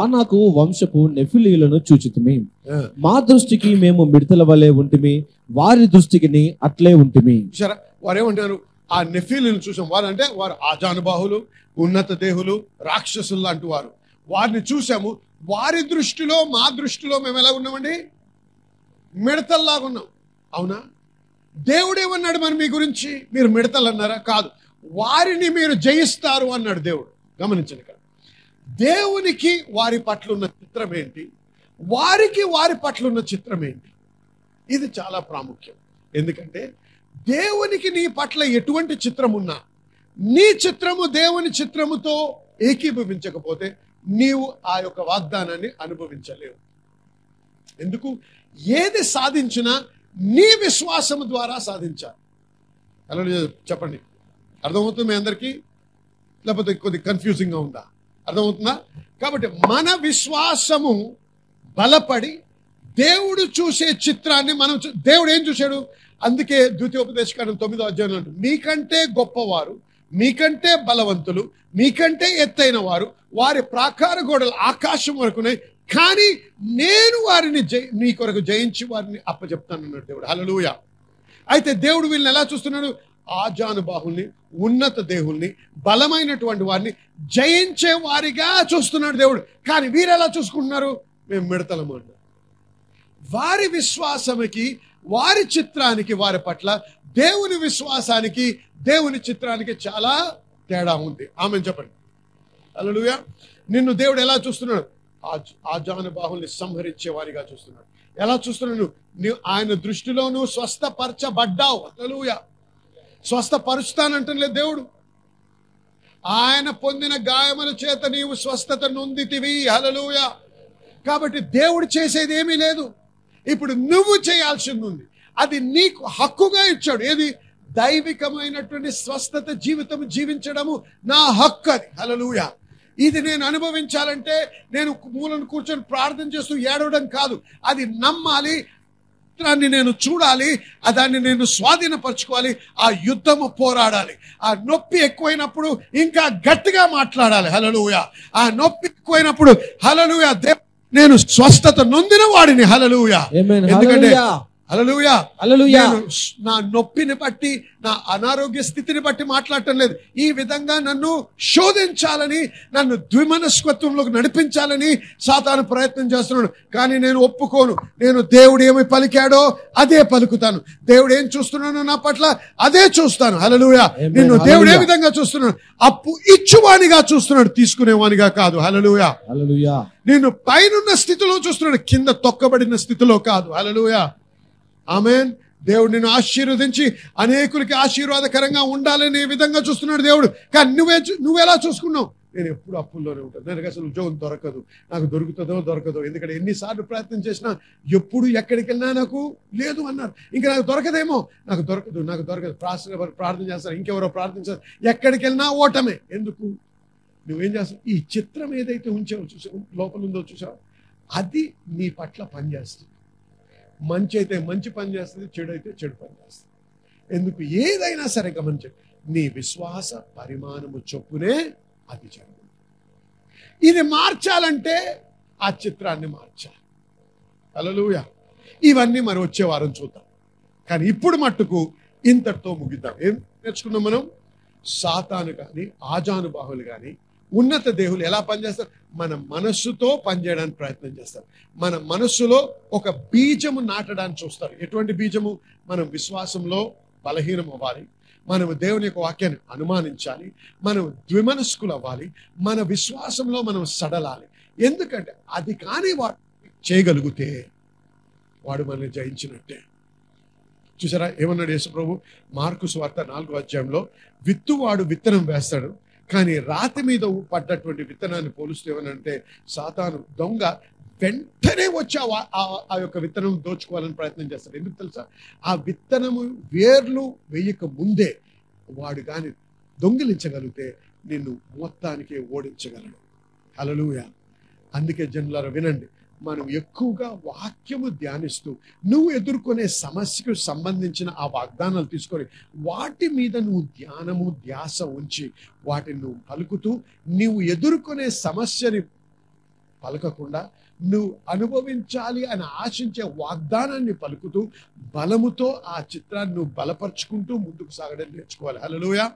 ఆనాకు వంశపు నెఫిలీలను చూచితిమి. మా దృష్టికి మేము మిడతల వలె ఉంటిమి, వారి దృష్టికి అట్లే ఉంటిమి. సరే, వారేమంటారు? ఆ నెఫీలీలను చూసాం. వారంటే వారు ఆజానుబాహులు, ఉన్నత దేహులు, రాక్షసులు లాంటి వారు. వారిని చూసాము. వారి దృష్టిలో మా దృష్టిలో మేము ఎలా ఉన్నామండి? మిడతల్లాగా ఉన్నాం. అవునా? దేవుడు ఏమన్నాడు మరి మీ గురించి? మీరు మిడతలు అన్నారా? కాదు, వారిని మీరు జయిస్తారు అన్నాడు దేవుడు. గమనించండి, ఇక్కడ దేవునికి వారి పట్ల ఉన్న చిత్రం ఏంటి, వారికి వారి పట్ల ఉన్న చిత్రం ఏంటి, ఇది చాలా ప్రాముఖ్యం. ఎందుకంటే దేవునికి నీ పట్ల ఎటువంటి చిత్రం ఉన్నా, నీ చిత్రము దేవుని చిత్రముతో ఏకీభవించకపోతే నీవు ఆ యొక్క వాగ్దానాన్ని అనుభవించలేవు. ఎందుకు? ఏది సాధించినా నీ విశ్వాసము ద్వారా సాధించాలి. అలా చెప్పండి, అర్థమవుతుంది మీ అందరికీ? లేకపోతే కొద్ది కన్ఫ్యూజింగ్గా ఉందా? అర్థమవుతుందా? కాబట్టి మన విశ్వాసము బలపడి దేవుడు చూసే చిత్రాన్ని మనం, దేవుడు ఏం చూశాడు? అందుకే ద్వితీయోపదేశకాండం తొమ్మిదో అధ్యాయంలో అంటారు, మీకంటే గొప్పవారు, మీకంటే బలవంతులు, మీకంటే ఎత్తైన వారు, వారి ప్రాకార గోడలు ఆకాశం వరకునే, కానీ నేను వారిని జయి మీ కొరకు జయించి వారిని అప్పచెప్తాను అన్నాడు దేవుడు. హల్లెలూయా! అయితే దేవుడు వీళ్ళని ఎలా చూస్తున్నాడు? ఆజానుబాహుల్ని, ఉన్నత దేవుల్ని, బలమైనటువంటి వారిని జయించే వారిగా చూస్తున్నాడు దేవుడు. కానీ వీరు ఎలా చూసుకుంటున్నారు? మేము మిడతలము అంటారు. వారి విశ్వాసానికి, వారి చిత్రానికి, వారి పట్ల దేవుని విశ్వాసానికి, దేవుని చిత్రానికి చాలా తేడా ఉంది. ఆమేన్ చెప్పండి. హల్లెలూయా! నిన్ను దేవుడు ఎలా చూస్తున్నాడు? ఆ ఆజానుబాహుల్ని సంహరించే వారిగా చూస్తున్నాడు. ఎలా చూస్తున్నాడు? నువ్వు ఆయన దృష్టిలో నువ్వు స్వస్థపరచబడ్డావు. హల్లెలూయా! స్వస్థపరుస్తానంటే లేదు దేవుడు. ఆయన పొందిన గాయముల చేత నీవు స్వస్థత నొందితివి. హల్లెలూయా! కాబట్టి దేవుడు చేసేది ఏమీ లేదు. ఇప్పుడు నువ్వు చేయాల్సింది ఉంది. అది నీకు హక్కుగా ఇచ్చాడు. ఏది? దైవికమైనటువంటి స్వస్థత జీవితం జీవించడము నా హక్కు అది. హల్లెలూయా! ఇది నేను అనుభవించాలంటే నేను మూలను కూర్చొని ప్రార్థన చేస్తూ ఏడవడం కాదు. అది నమ్మాలి, చిత్రాన్ని నేను చూడాలి, దాన్ని నేను స్వాధీనపరచుకోవాలి, ఆ యుద్ధము పోరాడాలి. ఆ నొప్పి ఎక్కువైనప్పుడు ఇంకా గట్టిగా మాట్లాడాలి. హల్లెలూయా! ఆ నొప్పి ఎక్కువైనప్పుడు హల్లెలూయా, నేను స్వస్థత నొందిన వాడిని. హల్లెలూయా! ఎందుకంటే హల్లెలూయా, హల్లెలూయా, నా నొప్పిని బట్టి, నా అనారోగ్య స్థితిని బట్టి మాట్లాడటం లేదు. ఈ విధంగా నన్ను శోధించాలని, నన్ను ద్విమనస్కత్వంలోకి నడిపించాలని సాతాను ప్రయత్నం చేస్తున్నాడు. కానీ నేను ఒప్పుకోను. నేను దేవుడు ఏమి పలికాడో అదే పలుకుతాను. దేవుడు ఏం చూస్తున్నానో నా పట్ల అదే చూస్తాను. హల్లెలూయా! నిన్ను దేవుడు ఏ విధంగా చూస్తున్నాడు? అప్పు ఇచ్చువానిగా చూస్తున్నాడు, తీసుకునేవానిగా కాదు. హల్లెలూయా! హల్లెలూయా! నిన్ను పైనున్న స్థితిలో చూస్తున్నాడు, కింద తొక్కబడిన స్థితిలో కాదు. హల్లెలూయా! ఆమేన్. దేవుడు నిన్ను ఆశీర్వదించి అనేకులకి ఆశీర్వాదకరంగా ఉండాలనే విధంగా చూస్తున్నాడు దేవుడు. కానీ నువ్వే నువ్వెలా చూసుకున్నావు? నేను ఎప్పుడు అప్పుల్లోనే ఉంటాను, నాకు అసలు ఉద్యోగం దొరకదు, నాకు దొరుకుతుందో దొరకదో, ఎందుకంటే ఎన్నిసార్లు ప్రయత్నం చేసినా ఎప్పుడు ఎక్కడికి వెళ్ళినా నాకు లేదు అన్నారు. ఇంకా నాకు దొరకదేమో, నాకు దొరకదు, నాకు దొరకదు. ప్రార్థన ప్రార్థన చేస్తారు, ఇంకెవరో ప్రార్థించారు, ఎక్కడికి వెళ్ళినా ఓటమే. ఎందుకు? నువ్వేం చేస్తావు? ఈ చిత్రం ఏదైతే ఉంచావు, చూసావు లోపల ఉందో చూసావు, అది నీ పట్ల పనిచేస్తుంది. మంచి అయితే మంచి పని చేస్తుంది, చెడు అయితే చెడు పని చేస్తుంది. ఎందుకు? ఏదైనా సరే గమనించండి, నీ విశ్వాస పరిమాణము చొప్పునే అది జరుగుతుంది. ఇది మార్చాలంటే ఆ చిత్రాన్ని మార్చాలి. హల్లెలూయా! ఇవన్నీ మరి వచ్చే వారం చూద్దాం. కానీ ఇప్పుడు మట్టుకు ఇంతటితో ముగిద్దాం. ఏం నేర్చుకున్నాం మనం? సాతాను కానీ, ఆజానుబాహులు కానీ, ఉన్నత దేవులు ఎలా పనిచేస్తారు? మన మనస్సుతో పనిచేయడానికి ప్రయత్నం చేస్తారు. మన మనస్సులో ఒక బీజము నాటడానికి చూస్తారు. ఎటువంటి బీజము? మనం విశ్వాసంలో బలహీనం అవ్వాలి, మనం దేవుని యొక్క వాక్యాన్ని అనుమానించాలి, మనం ద్విమనస్కులు అవ్వాలి, మన విశ్వాసంలో మనం సడలాలి. ఎందుకంటే అది కానీ వాడు చేయగలిగితే వాడు మనల్ని జయించినట్టే. చూసారా ఏమన్నాడు యేసుప్రభు? మార్కు సువార్త నాలుగో అధ్యాయంలో, విత్తువాడు విత్తనం వేస్తాడు, కానీ రాతి మీద పడ్డటువంటి విత్తనాన్ని పోలుస్తూ ఏమనంటే, సాతాను దొంగ వెంటనే వచ్చి ఆ యొక్క విత్తనం దోచుకోవాలని ప్రయత్నం చేస్తాడు. ఎందుకు తెలుసా? ఆ విత్తనము వేర్లు వేయక ముందే వాడు కానీ దొంగిలించగలిగితే నిన్ను మొత్తానికి ఓడించగలడు. హల్లెలూయా. అందుకే జనులారా వినండి, మనం ఎక్కువగా వాక్యము ధ్యానిస్తూ నువ్వు ఎదుర్కొనే సమస్యకు సంబంధించిన ఆ వాగ్దానాలు తీసుకొని వాటి మీద నువ్వు ధ్యానము ధ్యాస ఉంచి వాటిని నువ్వు పలుకుతూ, నువ్వు ఎదుర్కొనే సమస్యని పలకకుండా నువ్వు అనుభవించాలి అని ఆశించే వాగ్దానాన్ని పలుకుతూ బలముతో ఆ చిత్రాన్ని నువ్వు బలపరుచుకుంటూ ముందుకు సాగడం నేర్చుకోవాలి. హల్లెలూయా.